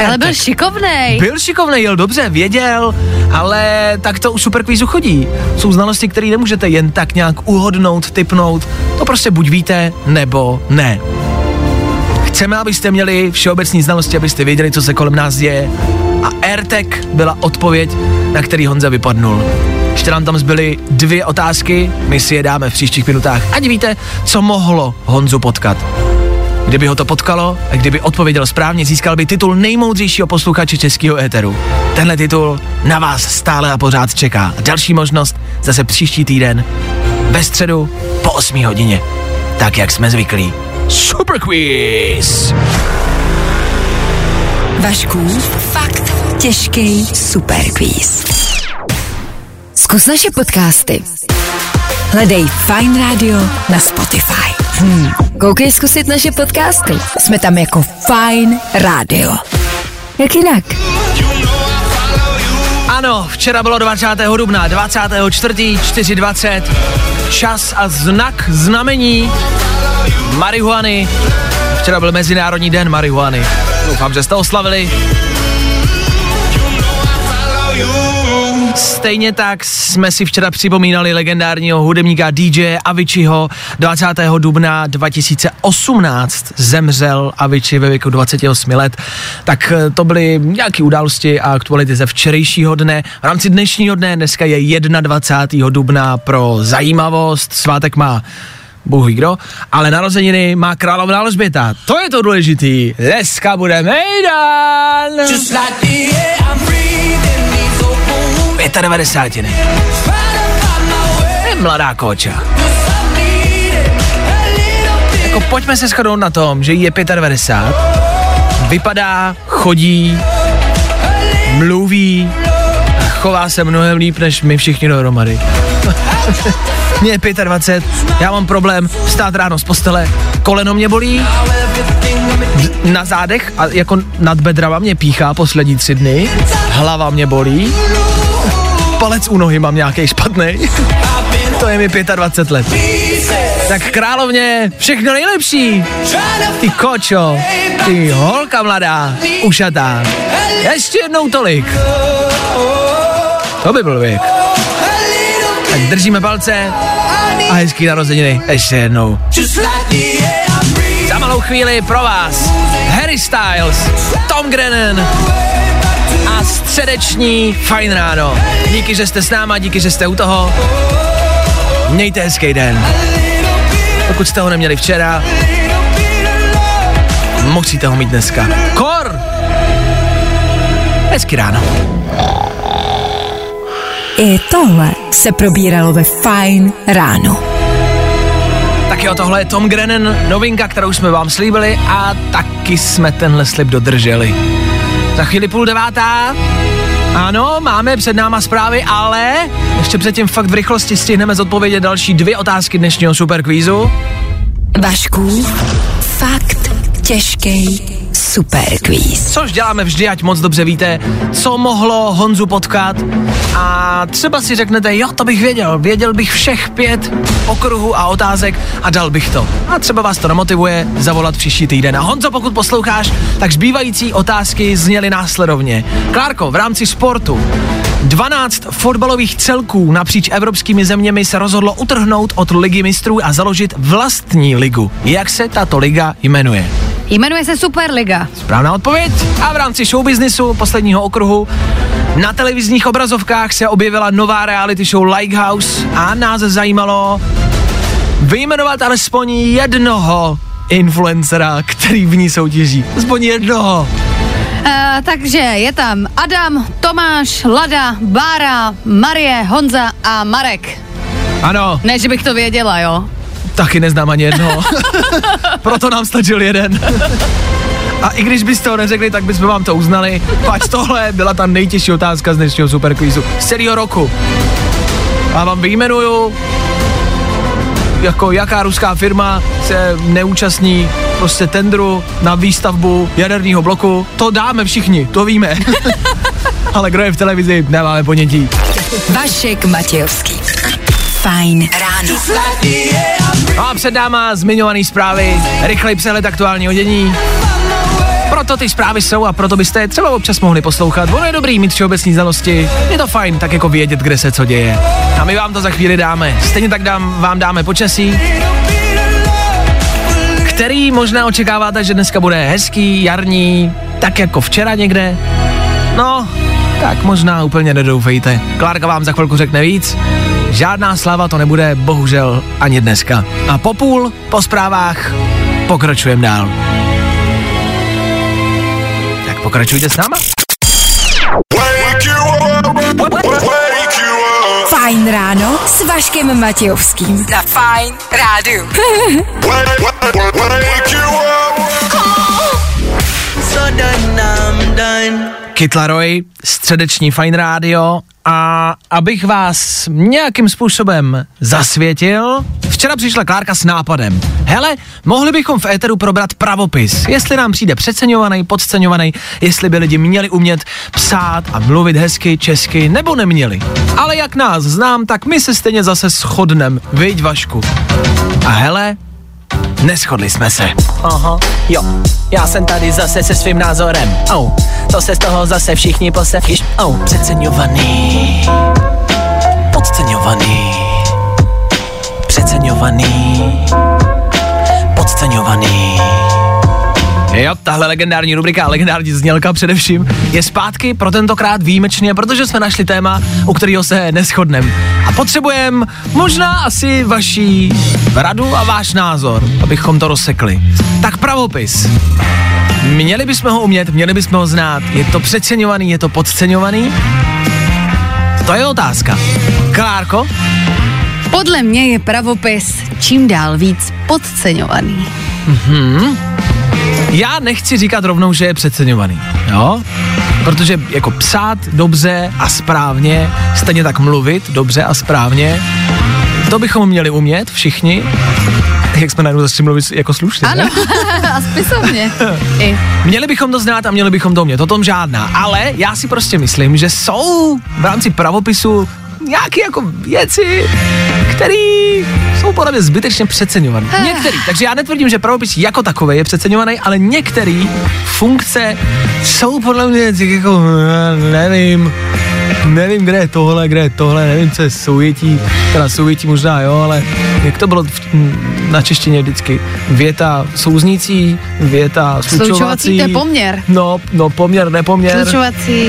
Ale byl šikovnej. Byl šikovnej, jel dobře, věděl, ale tak to u superkvízu chodí. Jsou znalosti, které nemůžete jen tak nějak uhodnout, tipnout, to prostě buď víte, nebo ne. Chceme, abyste měli všeobecné znalosti, abyste věděli, co se kolem nás děje. A AirTag byla odpověď, na který Honza vypadnul. Ještě nám tam zbyly 2 otázky, my si je dáme v příštích minutách. Ať víte, co mohlo Honzu potkat. Kdyby ho to potkalo a kdyby odpověděl správně, získal by titul nejmoudřejšího posluchače českého éteru. Tenhle titul na vás stále a pořád čeká. Další možnost zase příští týden ve středu po 8 hodině. Tak, jak jsme zvyklí. Super quiz. Vašku, fakt těžký super quiz. Zkus naše podcasty. Hledej Fajn rádio na Spotify. Koukej zkusit naše podcasty. Jsme tam jako Fajn rádio. Jak jinak? Ano, včera bylo 20. dubna, 24. 4:20. Čas a znak znamení marihuany. Včera byl Mezinárodní den marihuany. Doufám, že jste oslavili. Stejně tak jsme si včera připomínali legendárního hudebníka DJ Aviciiho. 20. dubna 2018 zemřel Avicii ve věku 28 let. Tak to byly nějaké události a aktuality ze včerejšího dne. V rámci dnešního dne dneska je 21. dubna pro zajímavost. Svátek má Bůh ví kdo, ale narozeniny má královna Alžběta. To je to důležitý. Dneska bude mejdan! 95. Je mladá koča. Jako pojďme se shodnout na tom, že jí je 95. Vypadá, chodí, mluví a chová se mnohem líp, než my všichni dohromady. Mně je 25, já mám problém vstát ráno z postele, koleno mě bolí, na zádech a jako nad bedrama mě píchá poslední 3 dny, hlava mě bolí, palec u nohy mám nějaký špatný. To je mi 25 let. Tak královně, všechno nejlepší. Ty kočo, ty holka mladá, ušatá. Ještě jednou tolik. To by byl věk. Tak držíme palce a hezký narozeniny ještě jednou. Za malou chvíli pro vás Harry Styles, Tom Grennan a středeční Fajn ráno. Díky, že jste s náma, díky, že jste u toho. Mějte hezký den. Pokud jste ho neměli včera, musíte ho mít dneska. Kor! Hezký ráno. I tohle se probíralo ve Fajn ráno. Tak jo, tohle je Tom Grennan, novinka, kterou jsme vám slíbili a taky jsme tenhle slib dodrželi. Za chvíli 8:30. Ano, máme před náma zprávy, ale ještě předtím fakt v rychlosti stihneme zodpovědět další 2 otázky dnešního superkvízu. Vašku, fakt těžký superkvíz. Což děláme vždy, ať moc dobře víte, co mohlo Honzu potkat a třeba si řeknete, jo, to bych věděl bych všech 5 okruhů a otázek a dal bych to. A třeba vás to namotivuje zavolat příští týden. A Honzo, pokud posloucháš, tak zbývající otázky zněly následovně. Klárko, v rámci sportu 12 fotbalových celků napříč evropskými zeměmi se rozhodlo utrhnout od Ligy mistrů a založit vlastní ligu. Jak se tato liga jmenuje? Jmenuje se Superliga. Správná odpověď. A v rámci showbiznisu posledního okruhu na televizních obrazovkách se objevila nová reality show Lighthouse a nás zajímalo vyjmenovat alespoň jednoho influencera, který v ní soutěží. Aspoň jednoho. Takže je tam Adam, Tomáš, Lada, Bára, Marie, Honza a Marek. Ano. Ne, že bych to věděla, jo? Taky neznám ani jednoho. Proto nám stačil jeden. A i když byste ho neřekli, tak bychom vám to uznali. Pač tohle byla ta nejtěžší otázka z dnešního superkvízu. Z celého roku. A vám vyjmenuju, jako jaká ruská firma se neúčastní prostě tendru na výstavbu jaderního bloku. To dáme všichni, to víme. Ale kdo je v televizi, nemáme ponětí. Vašek Matějovský. Fajn ráno. A před náma zmiňovaný zprávy, rychlej přehled aktuálního dění. Proto ty zprávy jsou a proto byste je třeba občas mohli poslouchat. Ono je dobrý mít všeobecné znalosti. Je to fajn tak jako vědět, kde se co děje. A my vám to za chvíli dáme. Stejně tak vám dáme počasí, který možná očekáváte, že dneska bude hezký, jarní, tak jako včera někde. No, tak možná úplně nedoufejte. Klárka vám za chvilku řekne víc. Žádná sláva to nebude, bohužel, ani dneska. A po půl, po zprávách, pokračujeme dál. Tak pokračujte s náma. Fajn ráno s Vaškem Matějovským. Za Fajn rádio. Kytlaroj, středeční Fajn rádio. A abych vás nějakým způsobem zasvětil, včera přišla Klárka s nápadem. Hele, mohli bychom v éteru probrat pravopis. Jestli nám přijde přeceňovaný, podceňovaný, jestli by lidi měli umět psát a mluvit hezky česky, nebo neměli. Ale jak nás znám, tak my se stejně zase shodneme, viď Vašku? A hele, neshodli jsme se. Aha, jo, já jsem tady zase se svým názorem. Au, to se z toho zase všichni posevchíš. Au, přeceňovaný, podceňovaný, přeceňovaný, podceňovaný. Jo, tahle legendární rubrika, legendární znělka především, je zpátky pro tentokrát výjimečně, protože jsme našli téma, u kterého se neshodneme. A potřebujeme možná asi vaši radu a váš názor, abychom to rozsekli. Tak pravopis. Měli bychom ho umět, měli bychom ho znát. Je to přeceňovaný, je to podceňovaný? To je otázka. Klárko? Podle mě je pravopis čím dál víc podceňovaný. Mhm. Já nechci říkat rovnou, že je přeceňovaný, jo? Protože jako psát dobře a správně, stejně tak mluvit dobře a správně, to bychom měli umět všichni. Jak jsme najednou začali mluvit jako slušně, ano, a spisovně. Měli bychom to znát a měli bychom to umět, o tom žádná. Ale já si prostě myslím, že jsou v rámci pravopisu nějaké jako věci, který jsou podle mě zbytečně přeceňovaný. Některý. Takže já netvrdím, že pravopis jako takový je přeceňovaný, ale některé funkce jsou podle mě jako nevím, kde je tohle, nevím, co je souvětí, teda souvětí možná, jo, ale jak to bylo na češtině vždycky, věta souznící, věta slučovací, to je poměr. No, poměr, nepoměr. Slučovací.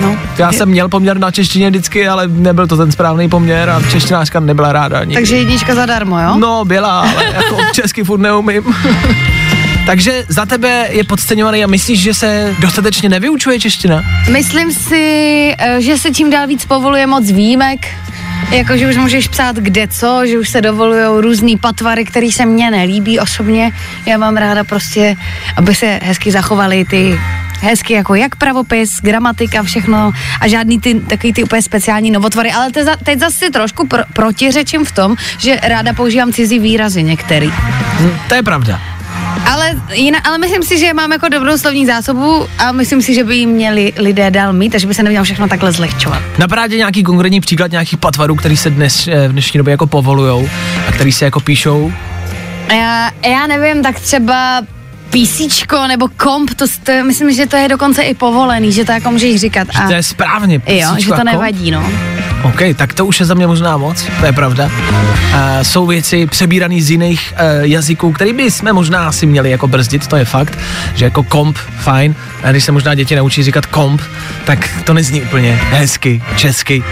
No. Já jsem měl poměr na češtině vždycky, ale nebyl to ten správný poměr a češtinářka nebyla ráda nikdy. Takže jednička zadarmo, jo? No, byla, ale jako česky furt neumím. Takže za tebe je podceňovaný a myslíš, že se dostatečně nevyučuje čeština? Myslím si, že se čím dál víc povoluje moc výjimek, jako že už můžeš psát kde co, že už se dovolujou různý patvary, který se mně nelíbí osobně. Já mám ráda prostě, aby se hezky zachovaly ty hezky, jako jak pravopis, gramatika, všechno a žádný ty, takový ty úplně speciální novotvary, ale teď zase trošku protiřečím v tom, že ráda používám cizí výrazy některý. To je pravda. Ale myslím si, že mám jako dobrou slovní zásobu a myslím si, že by ji měli lidé dál mít, takže by se nemělo všechno takhle zlehčovat. Napadá nějaký konkrétní příklad nějakých patvarů, který se v dnešní době jako povolujou a který se jako píšou? Já nevím, tak třeba písíčko nebo komp, to myslím, že to je dokonce i povolený, že to jako můžeš říkat. Že to je správně, písíčko a komp? Jo, že to nevadí, no. OK, tak to už je za mě možná moc, to je pravda. Jsou věci přebírané z jiných jazyků, který by jsme možná asi měli jako brzdit, to je fakt, že jako komp, fajn, a když se možná děti naučí říkat komp, tak to nezní úplně hezky, česky.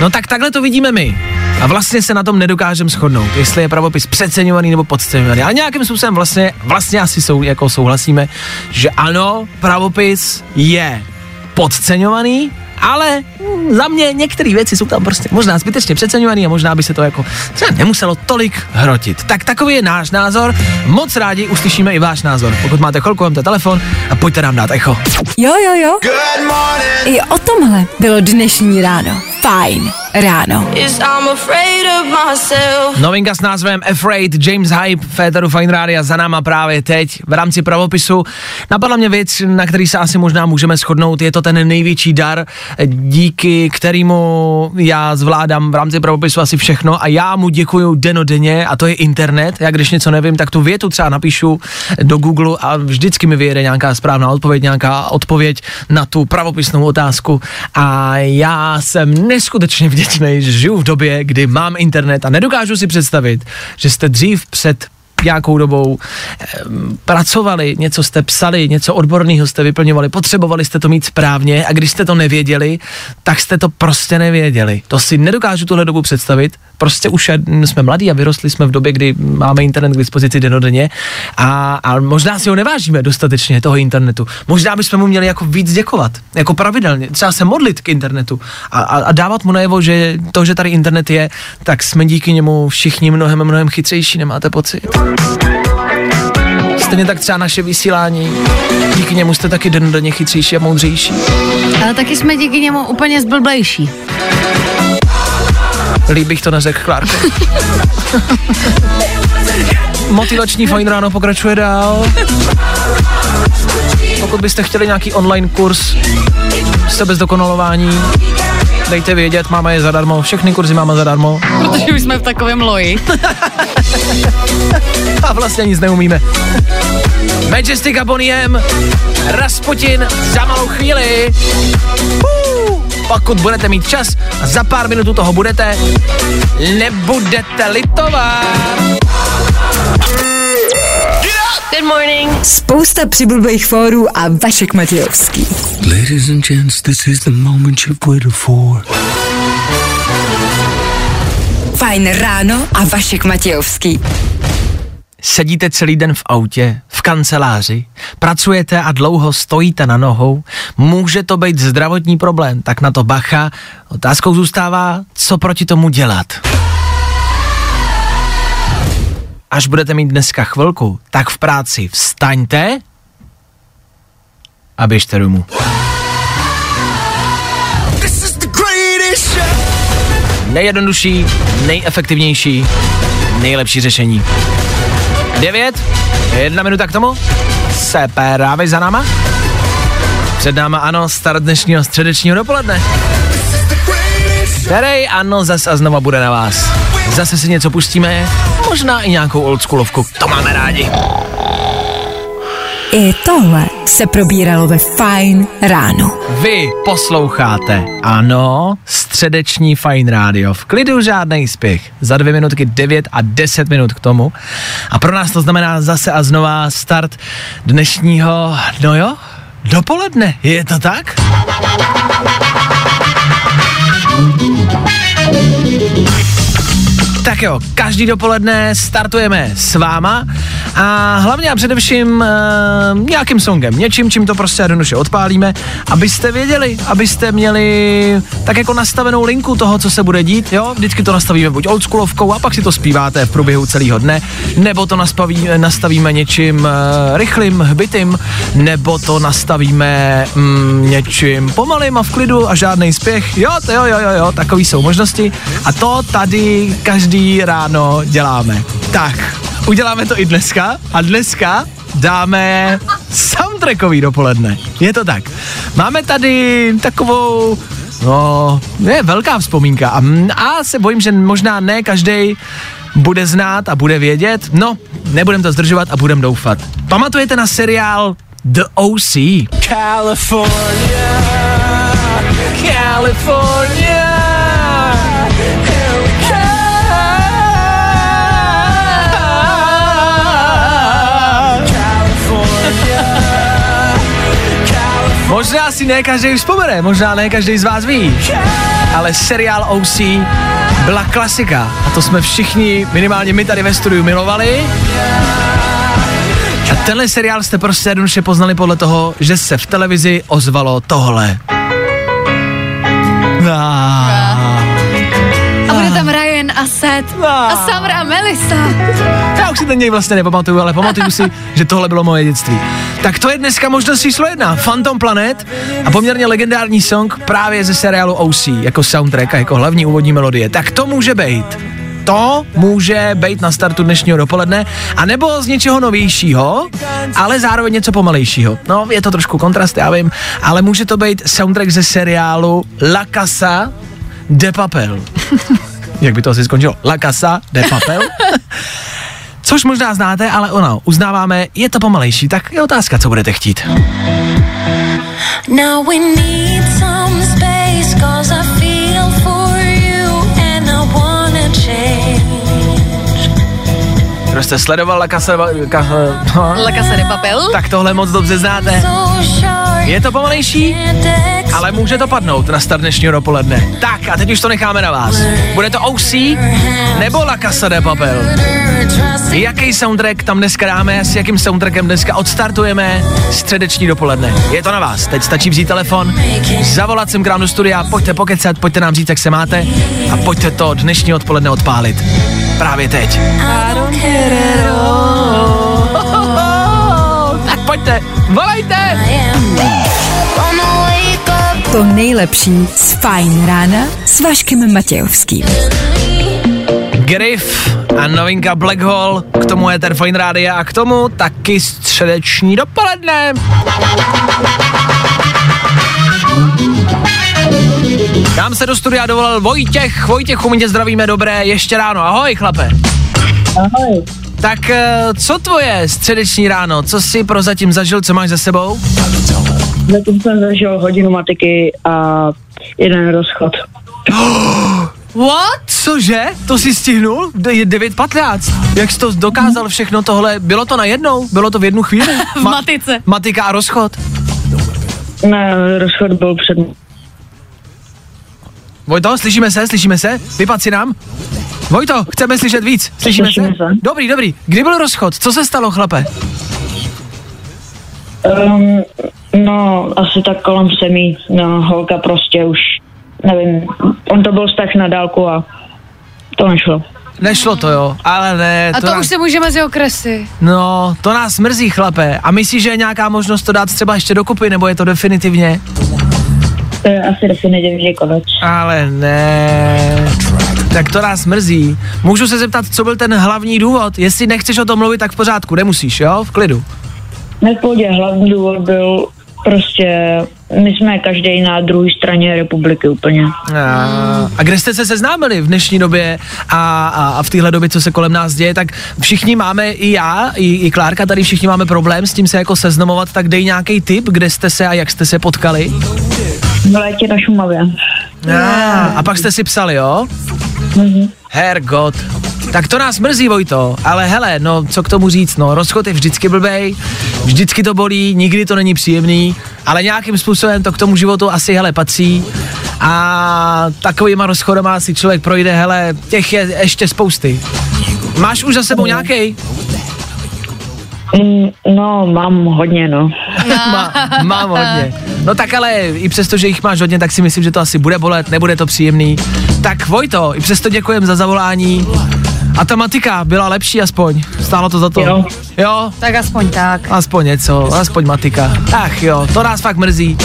No tak takhle to vidíme my. A vlastně se na tom nedokážeme shodnout, jestli je pravopis přeceňovaný nebo podceňovaný. A nějakým způsobem vlastně asi jako souhlasíme, že ano, pravopis je podceňovaný, ale za mě některé věci jsou tam prostě možná zbytečně přeceňovaný a možná by se to jako třeba nemuselo tolik hrotit. Tak takový je náš názor, moc rádi uslyšíme i váš názor. Pokud máte chvilku, vemte telefon a pojďte nám dát echo. Jo. Good morning. I o tomhle bylo dnešní ráno. Fajn ráno. Novinka s názvem Afraid, James Hype, Féteru Fajn rádia za náma právě teď. V rámci pravopisu napadla mě věc, na který se asi možná můžeme shodnout, je to ten největší dar, díky kterému já zvládám v rámci pravopisu asi všechno a já mu děkuju denodenně, a to je internet. Já když něco nevím, tak tu větu třeba napíšu do Google a vždycky mi vyjede nějaká správná odpověď, nějaká odpověď na tu pravopisnou otázku a já jsem neskutečně vděčnej, že žiju v době, kdy mám internet a nedokážu si představit, že jste dřív před nějakou dobou pracovali, něco jste psali, něco odborného jste vyplňovali, potřebovali jste to mít správně a když jste to nevěděli, tak jste to prostě nevěděli. To si nedokážu tuhle dobu představit, prostě už jsme mladí a vyrostli jsme v době, kdy máme internet k dispozici denodenně a možná si ho nevážíme dostatečně, toho internetu. Možná bychom mu měli jako víc děkovat, jako pravidelně, třeba se modlit k internetu a dávat mu najevo, že to, že tady internet je, tak jsme díky němu všichni mnohem chytřejší, nemáte pocit? Stejně tak třeba naše vysílání, díky němu jste taky denodenně chytřejší a moudřejší. Ale taky jsme díky němu úplně zblblejší. Líbí bych to neřekl, Klárko. Motivační Fajn ráno pokračuje dál. Pokud byste chtěli nějaký online kurz sebezdokonalování, dejte vědět, máme je zadarmo, všechny kurzy máme zadarmo. Protože už jsme v takovém loji. A vlastně nic neumíme. Majestic a Boniem, Rasputin za malou chvíli. Pokud budete mít čas a za pár minut u toho budete, nebudete litovat. Good morning. Spousta přibulbých fórů a Vašek Matějovský. Ladies and gents, this is the moment you've waited for. Fajn ráno a Vašek Matějovský. Sedíte celý den v autě, v kanceláři, pracujete a dlouho stojíte na nohou, může to být zdravotní problém, tak na to bacha, otázkou zůstává, co proti tomu dělat. Až budete mít dneska chvilku, tak v práci vstaňte a běžte domů. Nejjednodušší, nejefektivnější, nejlepší řešení. 9:01 k tomu, se právě za náma. Před náma, ano, start dnešního středečního dopoledne. Terej, ano, zas a znova bude na vás. Zase si něco pustíme, možná i nějakou oldschoolovku, to máme rádi. I tohle se probíralo ve Fajn ráno. Vy posloucháte, ano, středeční Fajn rádio. V klidu, žádnej spěch. Za 2 minutky 9:10 k tomu. A pro nás to znamená zase a znova start dnešního, no jo, dopoledne. Je to tak? Tak jo, každý dopoledne startujeme s váma a hlavně a především nějakým songem, něčím, čím to prostě jednoduše odpálíme, abyste věděli, abyste měli tak jako nastavenou linku toho, co se bude dít, jo, vždycky to nastavíme buď oldschoolovkou a pak si to zpíváte v průběhu celého dne, nebo to nastavíme něčím rychlým, hbitým, nebo to nastavíme něčím pomalým a v klidu a žádnej spěch, jo, takový jsou možnosti a to tady každý ráno děláme. Tak, uděláme to i dneska a dneska dáme soundtrackový dopoledne. Je to tak. Máme tady takovou, no, je velká vzpomínka a se bojím, že možná ne každej bude znát a bude vědět. No, nebudem to zdržovat a budem doufat. Pamatujete na seriál The O.C.? California, California. Možná si ne každý vzpomene, možná ne každý z vás ví, ale seriál O.C. byla klasika a to jsme všichni, minimálně my tady ve studiu, milovali. A tenhle seriál jste prostě jednoduše poznali podle toho, že se v televizi ozvalo tohle. A bude tam Ryan a Seth a Summer a Melissa. Já už si ten něj vlastně nepamatuju, ale pamatuju si, že tohle bylo moje dětství. Tak to je dneska možnost číslo 1, Phantom Planet a poměrně legendární song právě ze seriálu O.C. jako soundtrack a jako hlavní úvodní melodie. Tak to může být. To může být na startu dnešního dopoledne, anebo z něčeho novějšího, ale zároveň něco pomalejšího. No, je to trošku kontrast, já vím, ale může to být soundtrack ze seriálu La Casa de Papel. Jak by to asi skončilo? La Casa de Papel? Což možná znáte, ale ono, uznáváme, je to pomalejší, tak je otázka, co budete chtít. Now we need some space, 'cause I feel for you and I wanna change. Kdo jste sledoval La Casa de Papel? Tak tohle moc dobře znáte. Je to pomalejší, ale může to padnout na start dnešního dopoledne. Tak a teď už to necháme na vás. Bude to O.C. nebo La Casa de Papel? Jaký soundtrack tam dneska dáme, s jakým soundtrackem dneska odstartujeme středeční dopoledne? Je to na vás, teď stačí vzít telefon, zavolat sem k nám do studia, pojďte pokecat, pojďte nám říct, jak se máte a pojďte to dnešní odpoledne odpálit. Právě teď. Tak pojďte, volejte! To nejlepší z Fajn rána s Vaškem Matějovským. Griff a novinka Black Hole, k tomu je ten Fajn rádia a k tomu taky středeční dopoledne. Nám se do studia dovolal Vojtěch. Vojtěchu, my tě zdravíme, dobré ještě ráno. Ahoj, chlape. Ahoj. Tak co tvoje středeční ráno? Co jsi prozatím zažil, co máš za sebou? Zatím jsem zažil hodinu matiky a jeden rozchod. What? Cože? To jsi stihnul? 9:15. Jak jsi to dokázal všechno tohle? Bylo to najednou? Bylo to v jednu chvíli? V matice. Matika a rozchod? Ne, rozchod byl před... Vojto, slyšíme se? Slyšíme se? Vypad si nám? Vojto, chceme slyšet víc. Slyšíme se? Dobrý, dobrý. Kdy byl rozchod? Co se stalo, chlape? No, asi tak kolem semí. No, holka prostě už... Nevím, on to byl vztah na dálku a to nešlo. Nešlo to, jo, ale ne. A to nás... už se můžeme z okresy. No, to nás mrzí, chlape. A myslíš, že je nějaká možnost to dát třeba ještě dokupy, nebo je to definitivně? To je asi definitivně konec. Ale ne. Tak to nás mrzí. Můžu se zeptat, co byl ten hlavní důvod? Jestli nechceš o tom mluvit, tak v pořádku, nemusíš, jo? V klidu. V pohodě, hlavní důvod byl prostě... My jsme každý na druhé straně republiky úplně. A kde jste se seznámili v dnešní době a v téhle době, co se kolem nás děje, tak všichni máme, i já, i Klárka tady, všichni máme problém s tím se jako seznamovat, tak dej nějaký tip, kde jste se a jak jste se potkali? V létě na Šumavě. A pak jste si psali, jo? Mhm. Hergot. Tak to nás mrzí, Vojto, ale hele, no co k tomu říct, no rozchod je vždycky blbej, vždycky to bolí, nikdy to není příjemný, ale nějakým způsobem to k tomu životu asi, hele, patří a takovýma rozchodama si člověk projde, hele, těch je ještě spousty. Máš už za sebou nějaký? No, mám hodně, no. Mám hodně. No tak ale i přesto, že jich máš hodně, tak si myslím, že to asi bude bolet, nebude to příjemný. Tak Vojto, i přesto děkujem za zavolání. A ta matika byla lepší aspoň, stálo to za to. Jo? Tak aspoň tak. Aspoň něco, aspoň matika. Ach jo, to nás fakt mrzí,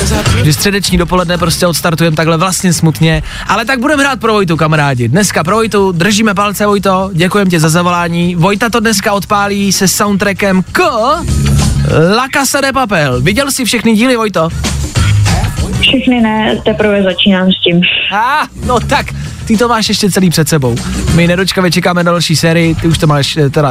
že středeční dopoledne prostě odstartujeme takhle vlastně smutně, ale tak budeme hrát pro Vojtu, kamarádi. Dneska pro Vojtu, držíme palce, Vojto, děkujem tě za zavolání. Vojta to dneska odpálí se soundtrackem k La Casa de Papel. Viděl jsi všechny díly, Vojto? Všechny ne, teprve začínám s tím. No tak, ty to máš ještě celý před sebou. My nedočkavě čekáme na další sérii,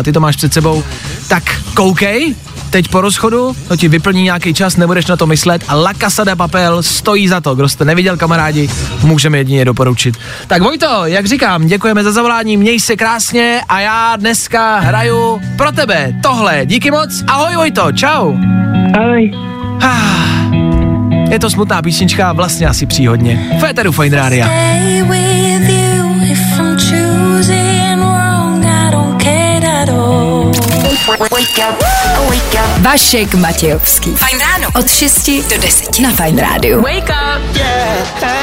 ty to máš před sebou. Tak koukej, teď po rozchodu, to ti vyplní nějaký čas, nebudeš na to myslet a La Casa de Papel stojí za to. Kdo jste neviděl, kamarádi, můžeme jedině doporučit. Tak Vojto, jak říkám, děkujeme za zavolání, měj se krásně a já dneska hraju pro tebe tohle. Díky moc, ahoj Vojto, čau. Ahoj. Je to smutná písnička, vlastně asi příhodně. Féteru Fajn rádia. Vašek Matějovský. Fajn ráno. Od 6 do 10 na Fajn rádiu. Wake up. Yeah.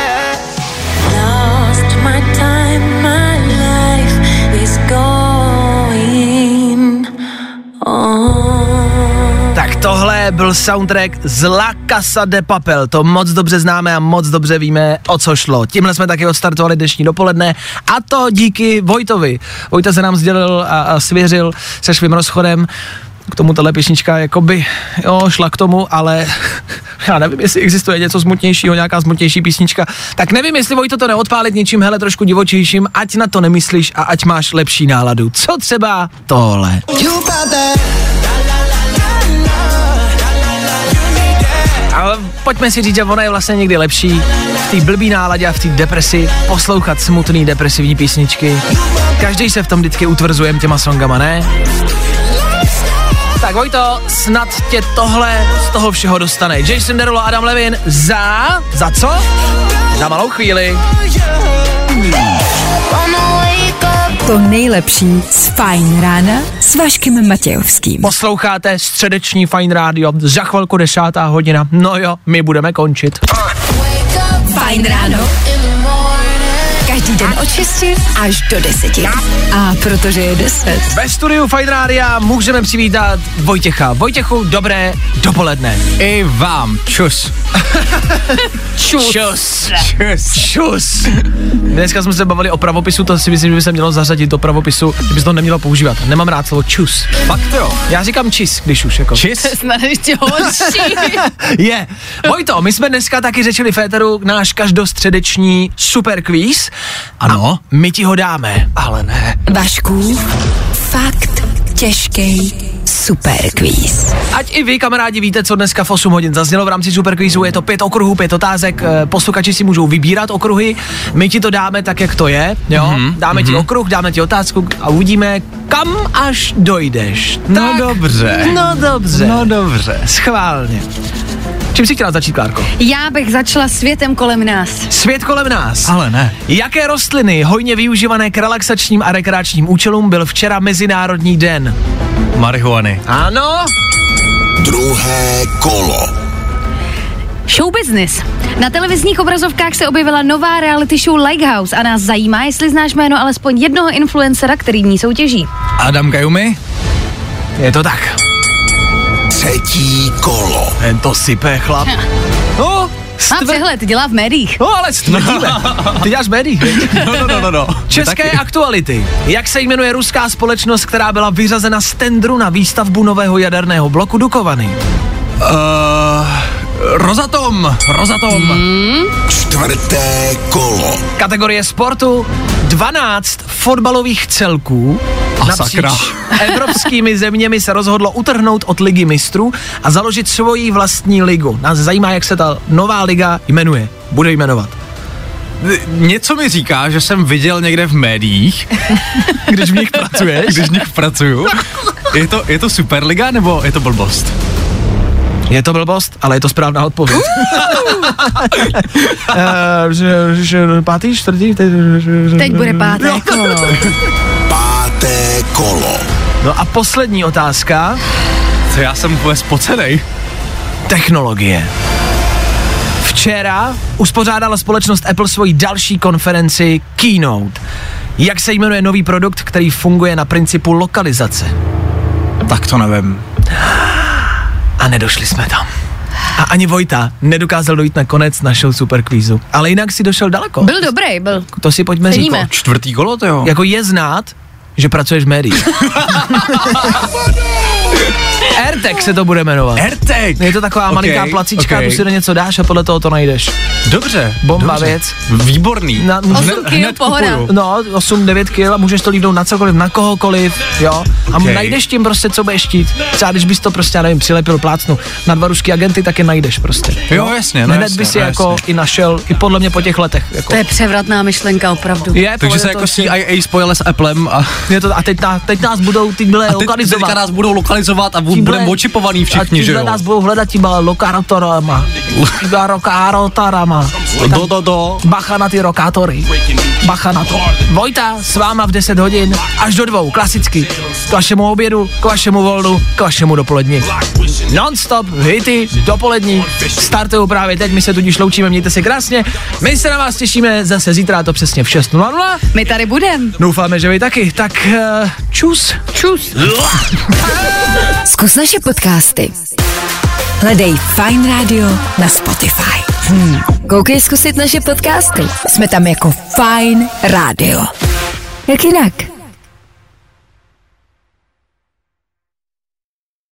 Lost my time, my life is going on. Tak tohle byl soundtrack z La Casa de Papel. To moc dobře známe a moc dobře víme, o co šlo. Tímhle jsme taky odstartovali dnešní dopoledne a to díky Vojtovi. Vojta se nám sdělil a svěřil se svým rozchodem. K tomu tahle písnička jakoby, jo, šla k tomu, ale já nevím, jestli existuje něco smutnějšího, nějaká smutnější písnička, tak nevím, jestli Vojto to neodpálit něčím, hele, trošku divočejším, ať na to nemyslíš a ať máš lepší náladu. Co třeba tohle? Ale pojďme si říct, že ona je vlastně někdy lepší v té blbý náladě a v té depresi poslouchat smutný depresivní písničky. Každý se v tom vždycky utvrzujeme těma songama, ne? Tak Vojto, snad tě tohle z toho všeho dostane. Jason Derulo, Adam Levine za co? Za malou chvíli. To nejlepší z Fajn rána s Vaškem Matějovským. Posloucháte středeční Fajn rádio, za chvilku 10:00. No jo, my budeme končit. Fajn ráno. Každý den od 6 až do 10. A protože je 10. Ve studiu Fajn rádia můžeme přivítat Vojtěcha. Vojtěchu, dobré dopoledne. I vám. Čus. Čus. Čus. Čus. Čus. Dneska jsme se bavili o pravopisu, to si myslím, že by se mělo zařadit do pravopisu, že bys to nemělo používat. Nemám rád slovo čus. Fakt jo. Já říkám čis, když už jako. Čis? Snad ještě horší. Je. Vojto, my jsme dneska taky řečili Féteru náš každostředeční super kvíz. Ano, a my ti ho dáme, ale ne. Vašku, fakt těžký superkvíz. Ať i vy, kamarádi, víte, co dneska v 8 hodin zaznělo v rámci superkvízu. Je to 5 okruhů, 5 otázek, posluchači si můžou vybírat okruhy. My ti to dáme tak, jak to je, jo? Dáme ti okruh, dáme ti otázku a uvidíme, kam až dojdeš. Tak, no dobře. Schválně. Čím jsi chtěla začít, Klárko? Já bych začala světem kolem nás. Svět kolem nás? Ale ne. Jaké rostliny, hojně využívané k relaxačním a rekreačním účelům, byl včera Mezinárodní den? Marihuany. Ano. Druhé kolo. Show business. Na televizních obrazovkách se objevila nová reality show Lighthouse a nás zajímá, jestli znáš jméno alespoň jednoho influencera, který v ní soutěží. Adam Kajumi? Je to tak. Třetí kolo. Ten to sype, chlap. No, má přehled, dělá v médiích. No, ale stvrdíme. Ty děláš v médiích. No. České aktuality. Jak se jmenuje ruská společnost, která byla vyřazena z tendru na výstavbu nového jaderného bloku Dukovany? Rosatom. Čtvrté kolo. Kategorie sportu. 12 fotbalových celků napříč evropskými zeměmi se rozhodlo utrhnout od Ligy mistrů a založit svoji vlastní ligu. Nás zajímá, jak se ta nová liga jmenuje. Bude jmenovat. Něco mi říká, že jsem viděl někde v médiích, když v nich pracuješ. Když v nich pracuju. Je to Superliga nebo je to blbost? Je to blbost, ale je to správná odpověď. Pátý, čtvrtý? Teď bude páté kolo. Páté kolo. No a poslední otázka. Co já jsem vůbec pocenej? Technologie. Včera uspořádala společnost Apple svoji další konferenci Keynote. Jak se jmenuje nový produkt, který funguje na principu lokalizace? Tak to nevím. A nedošli jsme tam. A ani Vojta nedokázal dojít na konec našeho superkvízu. Ale jinak si došel daleko. Byl dobrý. To si pojďme říct. Čtvrtý kolo to jo. Jako je znát, že pracuješ v médiích. AirTag se to bude jmenovat. AirTag. Je to taková malinká placička, tu si do něco dáš a podle toho to najdeš. Dobře. Bomba dobře. Věc. Výborný. 8 kilo pohoda. No, 8-9 kilo a můžeš to líbnout na cokoliv, na kohokoliv, jo. Okay. A najdeš tím prostě, co budeš štít. Třeba když bys to prostě, já nevím, přilepil plácnu na dva ruský agenty, tak je najdeš prostě. Jo, jasně. Hned bys si jako i našel, i podle mě po těch letech. Jako. To je převratná myšlenka opravdu. Je, takže se jako CIA spojila s Applem a... Je to, a teď nás budou tyhle lokalizovat. Nás budou lokalizovat a budeme očipovaný všichni, že jo? A nás budou hledat tíma lokátorama. Rokátorama. Bacha na ty rokátory. Bacha na to. Vojta s váma v 10 hodin až do 2, klasicky. K vašemu obědu, k vašemu volnu, k vašemu dopoledni. Non-stop hity, dopolední, startují právě teď, my se tudíž loučíme, mějte se krásně. My se na vás těšíme zase zítra, to přesně v 6:00. My tady budeme. Doufáme, že vy taky. Tak čus. Čus. Zkus naše podcasty. Hledej Fajn rádio na Spotify. Koukej zkusit naše podcasty. Jsme tam jako Fajn rádio. Jak jinak?